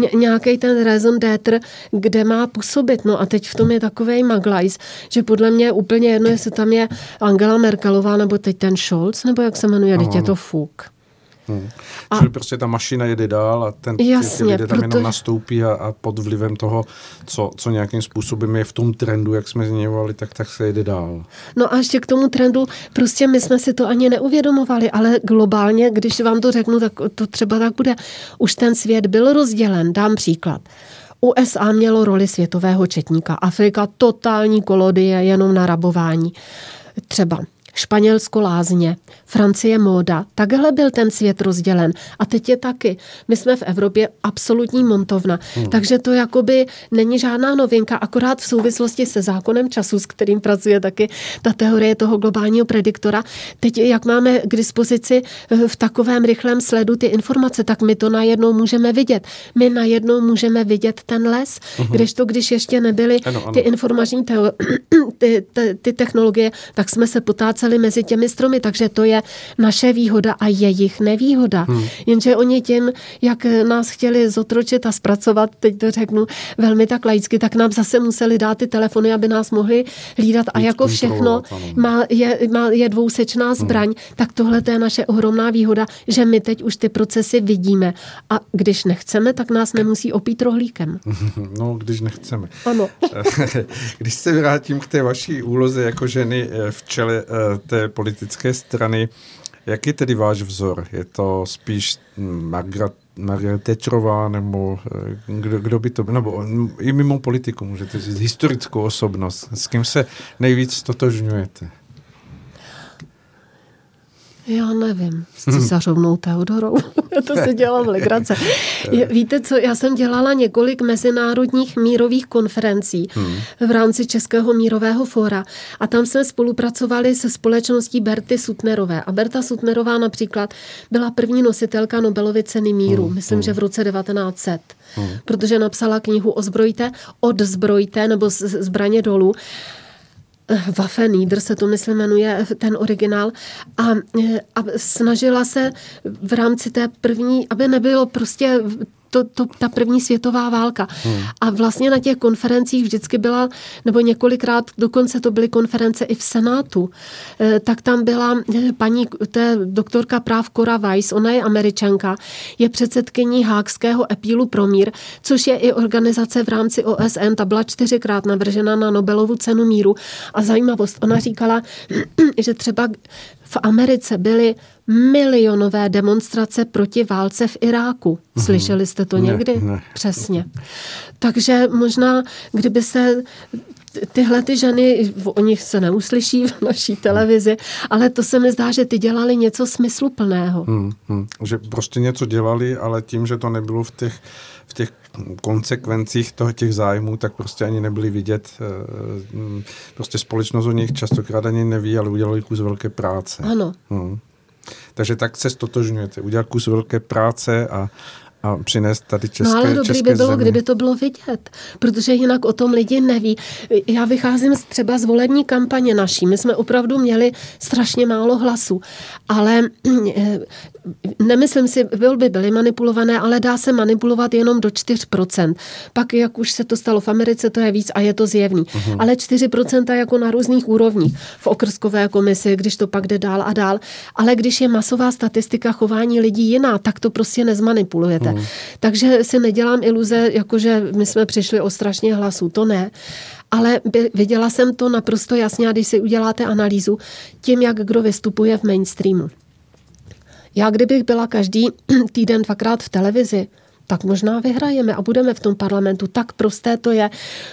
ně, nějaký ten raison d'être, kde má působit. No a teď v tom je takovej maglajs, že podle mě je úplně jedno, jestli tam je Angela Merkelová nebo teď ten Scholz, nebo jak se jmenuje, teď je to Fuk. Hmm. A čili prostě ta mašina jede dál a ten, jasně, ty lidé tam proto... jenom nastoupí a, a pod vlivem toho, co, co nějakým způsobem je v tom trendu, jak jsme zmiňovali, tak, tak se jede dál. No a ještě k tomu trendu, prostě my jsme si to ani neuvědomovali, ale globálně, když vám to řeknu, tak to třeba tak bude. Už ten svět byl rozdělen, dám příklad. U S A mělo roli světového četníka, Afrika totální kolodie, jenom na rabování. Třeba Španělsko lázně, Francie móda, takhle byl ten svět rozdělen. A teď je taky. My jsme v Evropě absolutní montovna. Hmm. Takže to jakoby není žádná novinka, akorát v souvislosti se zákonem času, s kterým pracuje taky ta teorie toho globálního prediktora. Teď, jak máme k dispozici v takovém rychlém sledu ty informace, tak my to najednou můžeme vidět. My najednou můžeme vidět ten les, hmm. když to, když ještě nebyly ano, ano. ty informační teo- ty, ty, ty technologie, tak jsme se potáceli mezi těmi stromy, takže to je naše výhoda a jejich nevýhoda. Hmm. Jenže oni tím, jak nás chtěli zotročit a zpracovat, teď to řeknu velmi tak laicky, tak nám zase museli dát ty telefony, aby nás mohli hlídat a jako všechno má, je, má, je dvousečná zbraň, hmm. tak tohle to je naše ohromná výhoda, že my teď už ty procesy vidíme a když nechceme, tak nás nemusí opít rohlíkem. No, když nechceme. Ano. Když se vrátím k té vaší úloze jako ženy v čele té politické strany. Jaký je tedy váš vzor? Je to spíš Margaret, Margaret Thatcherová, nebo kdo, kdo by to byl? Nebo i mimo politiku můžete říct historickou osobnost. S kým se nejvíc stotožňujete? Já nevím, s císařovnou Teodorou. To se dělám legrace. Víte co, já jsem dělala několik mezinárodních mírových konferencí v rámci Českého mírového fóra a tam jsme spolupracovali se společností Berty Suttnerové. A Berta Suttnerová například byla první nositelka Nobelovy ceny míru, myslím, že v roce devatenáct set. Protože napsala knihu Ozbrojte, odzbrojte, nebo zbraně dolů. Waffenlieder se to, myslím, jmenuje ten originál a, a snažila se v rámci té první, aby nebylo prostě to, to, ta první světová válka. Hmm. A vlastně na těch konferencích vždycky byla, nebo několikrát, dokonce to byly konference i v Senátu, tak tam byla paní, to je doktorka práv Cora Weiss, ona je Američanka, je předsedkyní Hákského epílu pro mír, což je i organizace v rámci O S N, ta byla čtyřikrát navržena na Nobelovu cenu míru. A zajímavost, ona říkala, že třeba v Americe byly milionové demonstrace proti válce v Iráku. Slyšeli jste to někdy? Ne, ne. Přesně. Takže možná, kdyby se tyhle ty ženy, o nich se neuslyší v naší televizi, ale to se mi zdá, že ty dělali něco smysluplného. Hmm, hmm. Že prostě něco dělali, ale tím, že to nebylo v těch, v těch konsekvencích toho těch zájmů, tak prostě ani nebyli vidět. Prostě společnost o nich častokrát ani neví, ale udělali kus velké práce. Ano. Hmm. Takže tak se stotožňujete. Udělal kus velké práce a, a přinést tady české země. No ale dobrý by bylo, země. Kdyby to bylo vidět, protože jinak o tom lidi neví. Já vycházím z, třeba z volební kampaně naší. My jsme opravdu měli strašně málo hlasů, ale nemyslím si, byl by byly manipulované, ale dá se manipulovat jenom do čtyři procenta. Pak, jak už se to stalo v Americe, to je víc a je to zjevný. Uhum. Ale čtyři procenta jako na různých úrovních. V okrskové komisi, když to pak jde dál a dál. Ale když je masová statistika chování lidí jiná, tak to prostě nezmanipulujete. Uhum. Takže si nedělám iluze, jakože my jsme přišli o strašně hlasů. To ne. Ale viděla jsem to naprosto jasně, a když si uděláte analýzu tím, jak kdo vystupuje v mainstreamu. Já kdybych byla každý týden dvakrát v televizi, tak možná vyhrajeme a budeme v tom parlamentu. Tak prosté to je,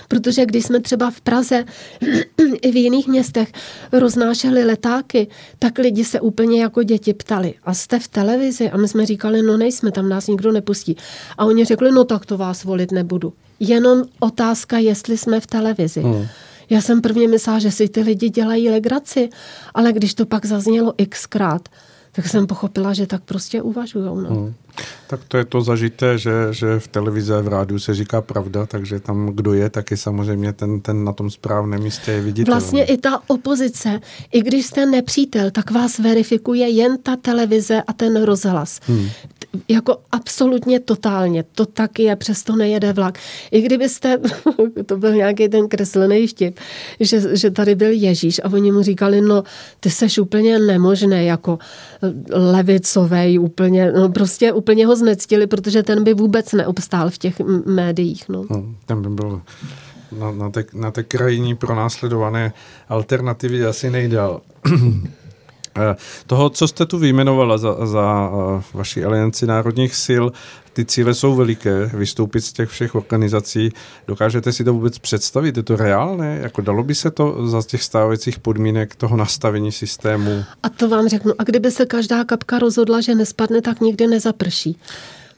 protože když jsme třeba v Praze i v jiných městech roznášeli letáky, tak lidi se úplně jako děti ptali. A jste v televizi? A my jsme říkali, no nejsme, tam nás nikdo nepustí. A oni řekli, no tak to vás volit nebudu. Jenom otázka, jestli jsme v televizi. Hmm. Já jsem prvně myslela, že si ty lidi dělají legraci, ale když to pak zaznělo xkrát, tak jsem pochopila, že tak prostě uvažujou. No. Hmm. Tak to je to zažité, že, že v televizi a v rádiu se říká pravda, takže tam, kdo je, tak je samozřejmě ten, ten na tom správném místě je viditelný. Vlastně i ta opozice, i když jste nepřítel, tak vás verifikuje jen ta televize a ten rozhlas. Hmm. Jako absolutně totálně. To tak je, přesto nejede vlak. I kdybyste, to byl nějaký ten kreslený vtip, že, že tady byl Ježíš a oni mu říkali, no ty seš úplně nemožný, jako levicovej, úplně, no prostě úplně úplně ho znectili, protože ten by vůbec neobstál v těch m- médiích. No. No, ten by byl na, na, té, na té krajině pronásledované alternativy asi nejdál. Toho, co jste tu vyjmenovala za, za vaši Alianci národních sil, ty cíle jsou veliké, vystoupit z těch všech organizací. Dokážete si to vůbec představit? Je to reálné? Jako dalo by se to za těch stávajících podmínek toho nastavení systému? A to vám řeknu. A kdyby se každá kapka rozhodla, že nespadne, tak nikdy nezaprší.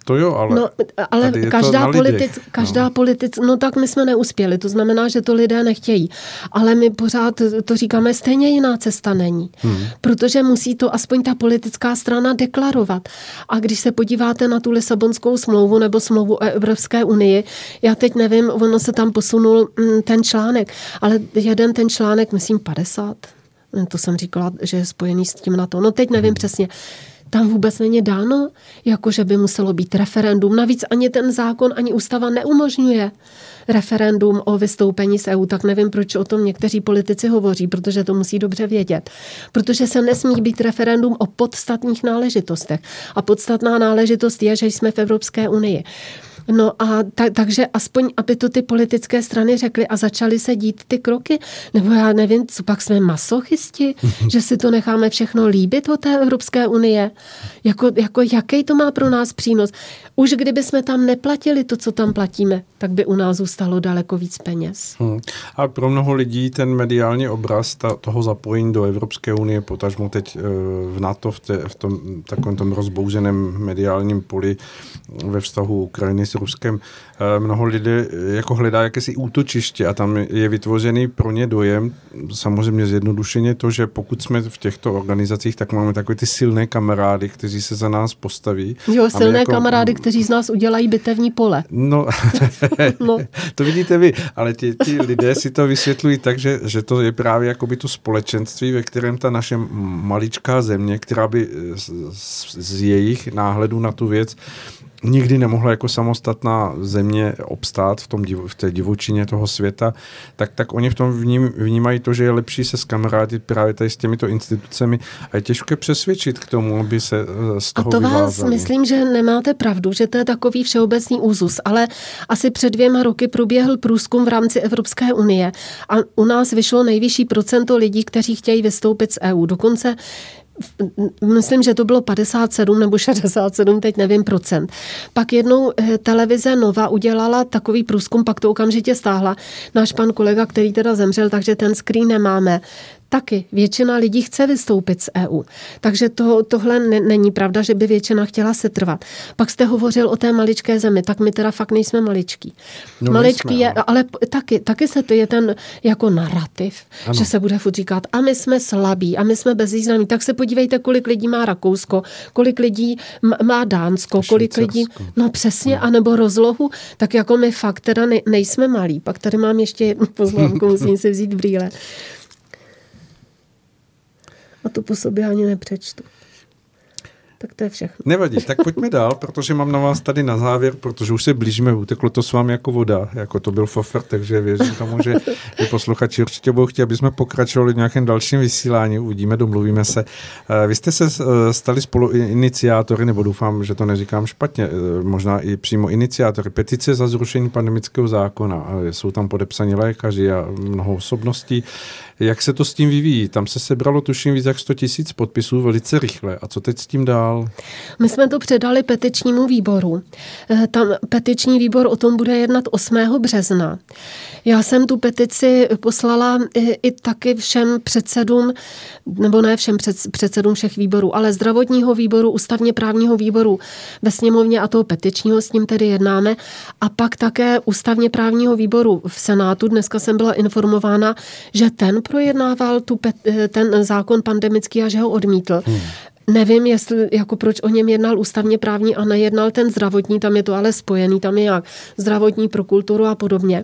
To jo, ale, no, ale každá politic, každá no. politic, no tak my jsme neuspěli, to znamená, že to lidé nechtějí. Ale my pořád to říkáme, stejně jiná cesta není. Hmm. Protože musí to aspoň ta politická strana deklarovat. A když se podíváte na tu Lisabonskou smlouvu nebo smlouvu o Evropské unii, já teď nevím, ono se tam posunul ten článek, ale jeden ten článek, myslím padesát, to jsem říkala, že je spojený s tím NATO, no teď nevím hmm. přesně. Tam vůbec není dáno, jakože by muselo být referendum. Navíc ani ten zákon, ani ústava neumožňuje referendum o vystoupení z E U. Tak nevím, proč o tom někteří politici hovoří, protože to musí dobře vědět. Protože se nesmí být referendum o podstatných náležitostech. A podstatná náležitost je, že jsme v Evropské unii. No a ta, takže aspoň, aby to ty politické strany řekly a začaly se dít ty kroky, nebo já nevím, co pak jsme masochisti, že si to necháme všechno líbit od té Evropské unie, jako, jako jaký to má pro nás přínos. Už kdyby jsme tam neplatili to, co tam platíme, tak by u nás zůstalo daleko víc peněz. Hmm. A pro mnoho lidí ten mediální obraz ta, toho zapojení do Evropské unie, potažmo teď v NATO, v, té, v tom takovém tom rozbouřeném mediálním poli ve vztahu Ukrajiny s Ruskem, mnoho lidí jako hledá jakési útočiště a tam je vytvořený pro ně dojem, samozřejmě zjednodušeně to, že pokud jsme v těchto organizacích, tak máme takové ty silné kamarády, kteří se za nás postaví. Jo, silné jako, kamarády, kteří z nás udělají bitevní pole. No, no. To vidíte vy, ale ti, ti lidé si to vysvětlují tak, že, že to je právě jakoby to společenství, ve kterém ta naše maličká země, která by z, z, z jejich náhledu na tu věc nikdy nemohla jako samostatná země obstát v, tom divo, v té divočině toho světa, tak, tak oni v tom vním, vnímají to, že je lepší se skamarádit právě tady s těmito institucemi a je těžké přesvědčit k tomu, aby se z toho vyvázali. A to vás myslím, že nemáte pravdu, že to je takový všeobecný úzus, ale asi před dvěma roky proběhl průzkum v rámci Evropské unie a u nás vyšlo nejvyšší procento lidí, kteří chtějí vystoupit z E U. Dokonce myslím, že to bylo padesát sedm nebo šedesát sedm, teď nevím, procent. Pak jednou televize Nova udělala takový průzkum, pak to okamžitě stáhla. Náš pan kolega, který teda zemřel, takže ten screen nemáme, taky většina lidí chce vystoupit z E U. Takže to, tohle ne, není pravda, že by většina chtěla setrvat. Pak jste hovořil o té maličké zemi, tak my teda fakt nejsme maličký. No, maličký nejsme, je, ale taky, taky se to je ten jako narrativ, ano. Že se bude furt říkat, a my jsme slabí, a my jsme bezvýznamní. Tak se podívejte, kolik lidí má Rakousko, kolik lidí má Dánsko, kolik lidí, no přesně, no. Anebo rozlohu, tak jako my fakt teda ne, nejsme malí. Pak tady mám ještě jednu poznámku, musím si vzít brýle. A to po sobě ani nepřečtu. Tak to je všechno. Nevadí, tak pojďme dál, protože mám na vás tady na závěr, protože už se blížíme, uteklo to s vámi jako voda, jako to byl fofr, takže věřím tomu, že i posluchači určitě budou chtít, aby jsme pokračovali v nějakém dalším vysílání, uvidíme, domluvíme se. Vy jste se stali spoluiniciátory, nebo doufám, že to neříkám špatně, možná i přímo iniciátory petice za zrušení pandemického zákona. Jsou tam podepsaní lékaři a mnoho osobností. Jak se to s tím vyvíjí? Tam se sebralo tuším víc jak sto tisíc podpisů velice rychle. A co teď s tím dál? My jsme to předali petičnímu výboru. Tam petiční výbor o tom bude jednat osmého března. Já jsem tu petici poslala i, i taky všem předsedům, nebo ne všem před, předsedům všech výborů, ale zdravotního výboru, ústavně právního výboru ve sněmovně a toho petičního, s ním tedy jednáme. A pak také ústavně právního výboru v Senátu. Dneska jsem byla informována, že ten projednával tu pet- ten zákon pandemický a že ho odmítl. Hmm. Nevím, jestli, jako proč o něm jednal ústavně právní a nejednal ten zdravotní, tam je to ale spojený, tam je jak zdravotní pro kulturu a podobně.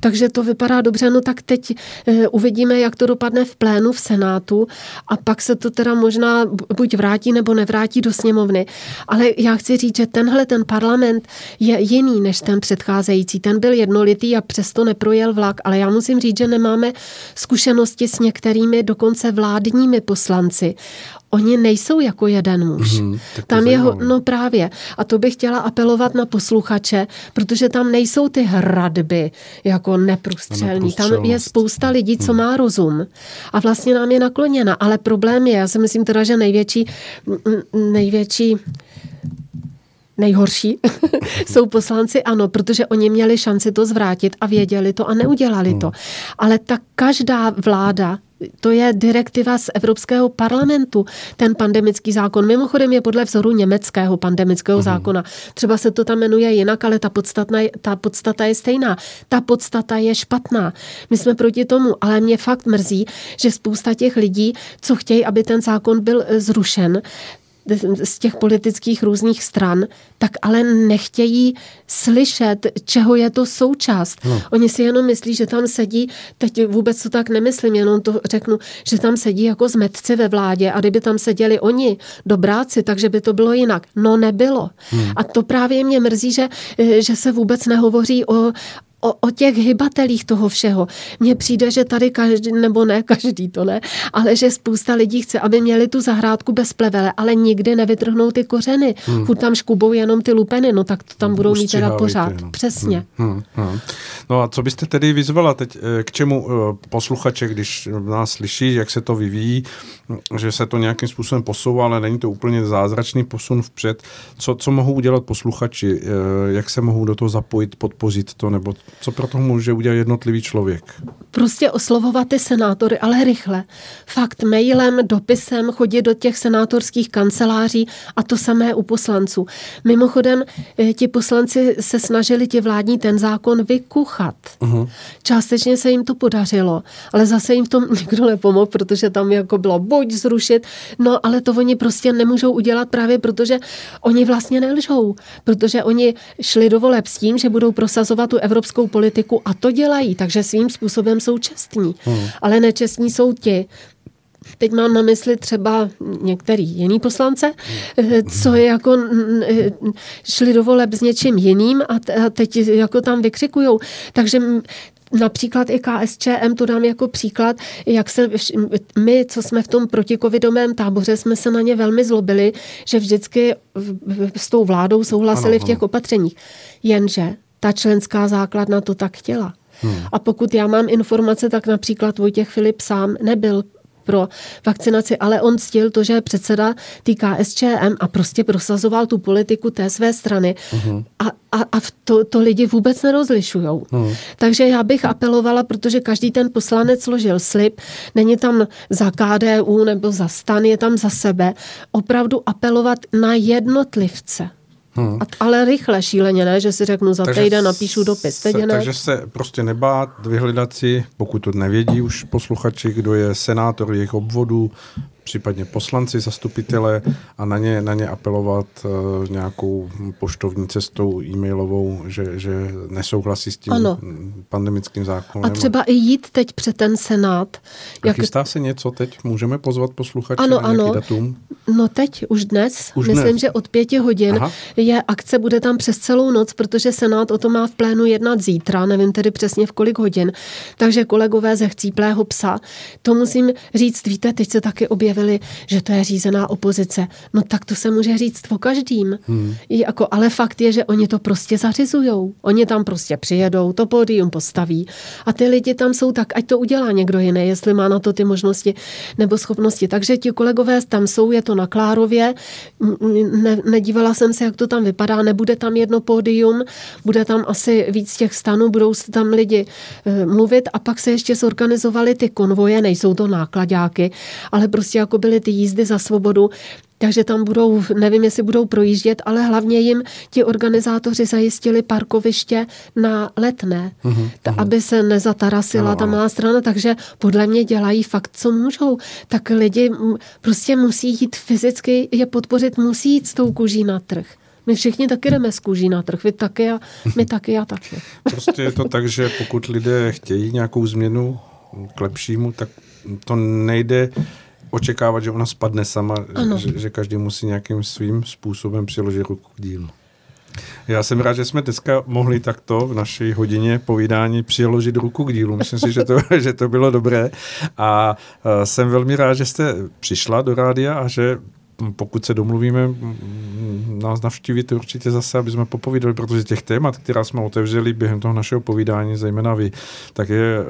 Takže to vypadá dobře, no tak teď e, uvidíme, jak to dopadne v plénu v Senátu a pak se to teda možná buď vrátí nebo nevrátí do sněmovny. Ale já chci říct, že tenhle ten parlament je jiný než ten předcházející. Ten byl jednolitý a přesto neprojel vlak, ale já musím říct, že nemáme zkušenosti s některými dokonce vládními poslanci. Oni nejsou jako jeden muž. Mm, tam je, ho, no právě. A to bych chtěla apelovat na posluchače, protože tam nejsou ty hradby jako neprůstřelní. Tam je spousta lidí, co mm. má rozum. A vlastně nám je nakloněna. Ale problém je, já si myslím teda, že největší, největší nejhorší jsou poslanci, ano, protože oni měli šanci to zvrátit a věděli to a neudělali to. Ale tak každá vláda, to je direktiva z Evropského parlamentu, ten pandemický zákon. Mimochodem je podle vzoru německého pandemického mm. zákona. Třeba se to tam jmenuje jinak, ale ta, podstatna, ta podstata je stejná. Ta podstata je špatná. My jsme proti tomu, ale mě fakt mrzí, že spousta těch lidí, co chtějí, aby ten zákon byl zrušen, z těch politických různých stran, tak ale nechtějí slyšet, čeho je to součást. No. Oni si jenom myslí, že tam sedí, teď vůbec to tak nemyslím, jenom to řeknu, že tam sedí jako zmetci ve vládě a kdyby tam seděli oni, dobráci, takže by to bylo jinak. No nebylo. Hmm. A to právě mě mrzí, že, že se vůbec nehovoří o O, o těch hybatelích toho všeho. Mně přijde, že tady každý, nebo ne každý to ne, ale že spousta lidí chce, aby měli tu zahrádku bez plevele, ale nikdy nevytrhnou ty kořeny. Hmm. Furt tam škubou jenom ty lupeny, no tak to tam budou mít teda pořád. No. Přesně. Hmm. Hmm. Hmm. No a co byste tedy vyzvala teď, k čemu posluchače, když nás slyší, jak se to vyvíjí, že se to nějakým způsobem posouvá, ale není to úplně zázračný posun vpřed. Co, co mohou udělat posluchači? Jak se mohou do toho zapojit, podpořit to, nebo co pro to může udělat jednotlivý člověk? Prostě oslovovat ty senátory, ale rychle. Fakt mailem, dopisem, chodit do těch senátorských kanceláří a to samé u poslanců. Mimochodem, ti poslanci se snažili ti vládní ten zákon vykuchat. Uh-huh. Částečně se jim to podařilo, ale zase jim v tom nikdo nepomohl, protože tam jako bylo buď zrušit, no ale to oni prostě nemůžou udělat právě, protože oni vlastně nelžou, protože oni šli do voleb s tím, že budou prosazovat tu evropskou politiku a to dělají, takže svým způsobem jsou čestní. Hmm. Ale nečestní jsou ti, teď mám na mysli třeba některý jiný poslance, co jako šli do voleb s něčím jiným a teď jako tam vykřikujou. Takže například i K S Č M, to dám jako příklad, jak se my, co jsme v tom protikovidovém táboře, jsme se na ně velmi zlobili, že vždycky s tou vládou souhlasili ano, ano. v těch opatřeních. Jenže ta členská základna to tak chtěla. Hmm. A pokud já mám informace, tak například Vojtěch Filip sám nebyl pro vakcinaci, ale on ctil to, že je předseda té K S Č M a prostě prosazoval tu politiku té své strany. Uh-huh. A, a, a to, to lidi vůbec nerozlišujou. Uh-huh. Takže já bych apelovala, protože každý ten poslanec složil slib, není tam za K D U nebo za stan, je tam za sebe, opravdu apelovat na jednotlivce. Hmm. Ale rychle, šíleně, ne? Že si řeknu za týden, napíšu dopis. Se, takže se prostě nebát, vyhledat si, pokud to nevědí už posluchači, kdo je senátor jejich obvodů, případně poslanci, zastupitele a na ně, na ně apelovat uh, nějakou poštovní cestou, e-mailovou, že, že nesouhlasí s tím ano. pandemickým zákonem. A třeba i jít teď před ten senát. Jak... Chystá se něco teď? Můžeme pozvat posluchače ano, na nějaký ano. datum? No teď, už dnes. Už Myslím, dnes. že od pěti hodin Aha. je akce, bude tam přes celou noc, protože senát o tom má v plénu jednat zítra, nevím tedy přesně v kolik hodin. Takže kolegové ze Chcíplého psa, to musím říct, víte, teď se taky objeví že to je řízená opozice. No tak to se může říct o každým. Hmm. Jako, ale fakt je, že oni to prostě zařizujou. Oni tam prostě přijedou, to pódium postaví a ty lidi tam jsou tak, ať to udělá někdo jiný, jestli má na to ty možnosti nebo schopnosti. Takže ti kolegové tam jsou, je to na Klárově, ne, nedívala jsem se, jak to tam vypadá, nebude tam jedno pódium, bude tam asi víc těch stanů, budou tam lidi e, mluvit a pak se ještě zorganizovali ty konvoje, nejsou to nákladáky, ale prostě jako byly ty jízdy za svobodu, takže tam budou, nevím, jestli budou projíždět, ale hlavně jim ti organizátoři zajistili parkoviště na Letné, uhum, t- uhum. aby se nezatarasila ano, ta malá strana, takže podle mě dělají fakt, co můžou. Tak lidi m- prostě musí jít fyzicky, je podpořit, musí jít s tou kůží na trh. My všichni taky jdeme z kůží na trh, vy taky a my taky a taky. Prostě je to tak, že pokud lidé chtějí nějakou změnu k lepšímu, tak to nejde očekávat, že ona spadne sama, že, že každý musí nějakým svým způsobem přiložit ruku k dílu. Já jsem rád, že jsme dneska mohli takto v naší hodině povídání přiložit ruku k dílu. Myslím si, že to, že to bylo dobré. A jsem velmi rád, že jste přišla do rádia a že pokud se domluvíme, nás navštívíte určitě zase, aby jsme popovídali, protože těch témat, která jsme otevřeli během toho našeho povídání, zejména vy, tak je e,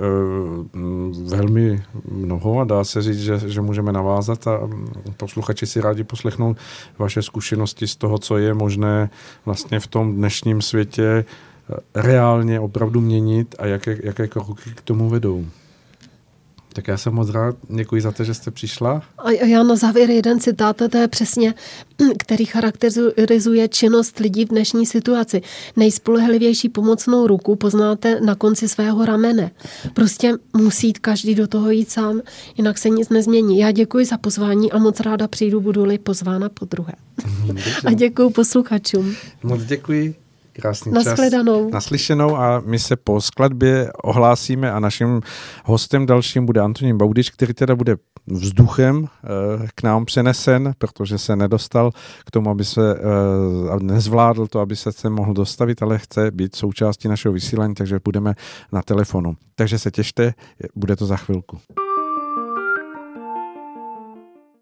velmi mnoho a dá se říct, že, že můžeme navázat a posluchači si rádi poslechnou vaše zkušenosti z toho, co je možné vlastně v tom dnešním světě reálně opravdu měnit a jaké, jaké kroky k tomu vedou. Tak já jsem moc rád, děkuji za to, že jste přišla. A já na závěr jeden citát, to je přesně, který charakterizuje činnost lidí v dnešní situaci. Nejspolehlivější pomocnou ruku poznáte na konci svého ramene. Prostě musí každý do toho jít sám, jinak se nic nezmění. Já děkuji za pozvání a moc ráda přijdu, budu-li pozvána podruhé. A děkuji posluchačům. Moc děkuji. Krásný čas. Nashledanou. Naslyšenou a my se po skladbě ohlásíme a naším hostem dalším bude Antonín Baudič, který teda bude vzduchem k nám přenesen, protože se nedostal k tomu, aby se nezvládl to, aby se sem mohl dostavit, ale chce být součástí našeho vysílání, takže budeme na telefonu. Takže se těšte, bude to za chvilku.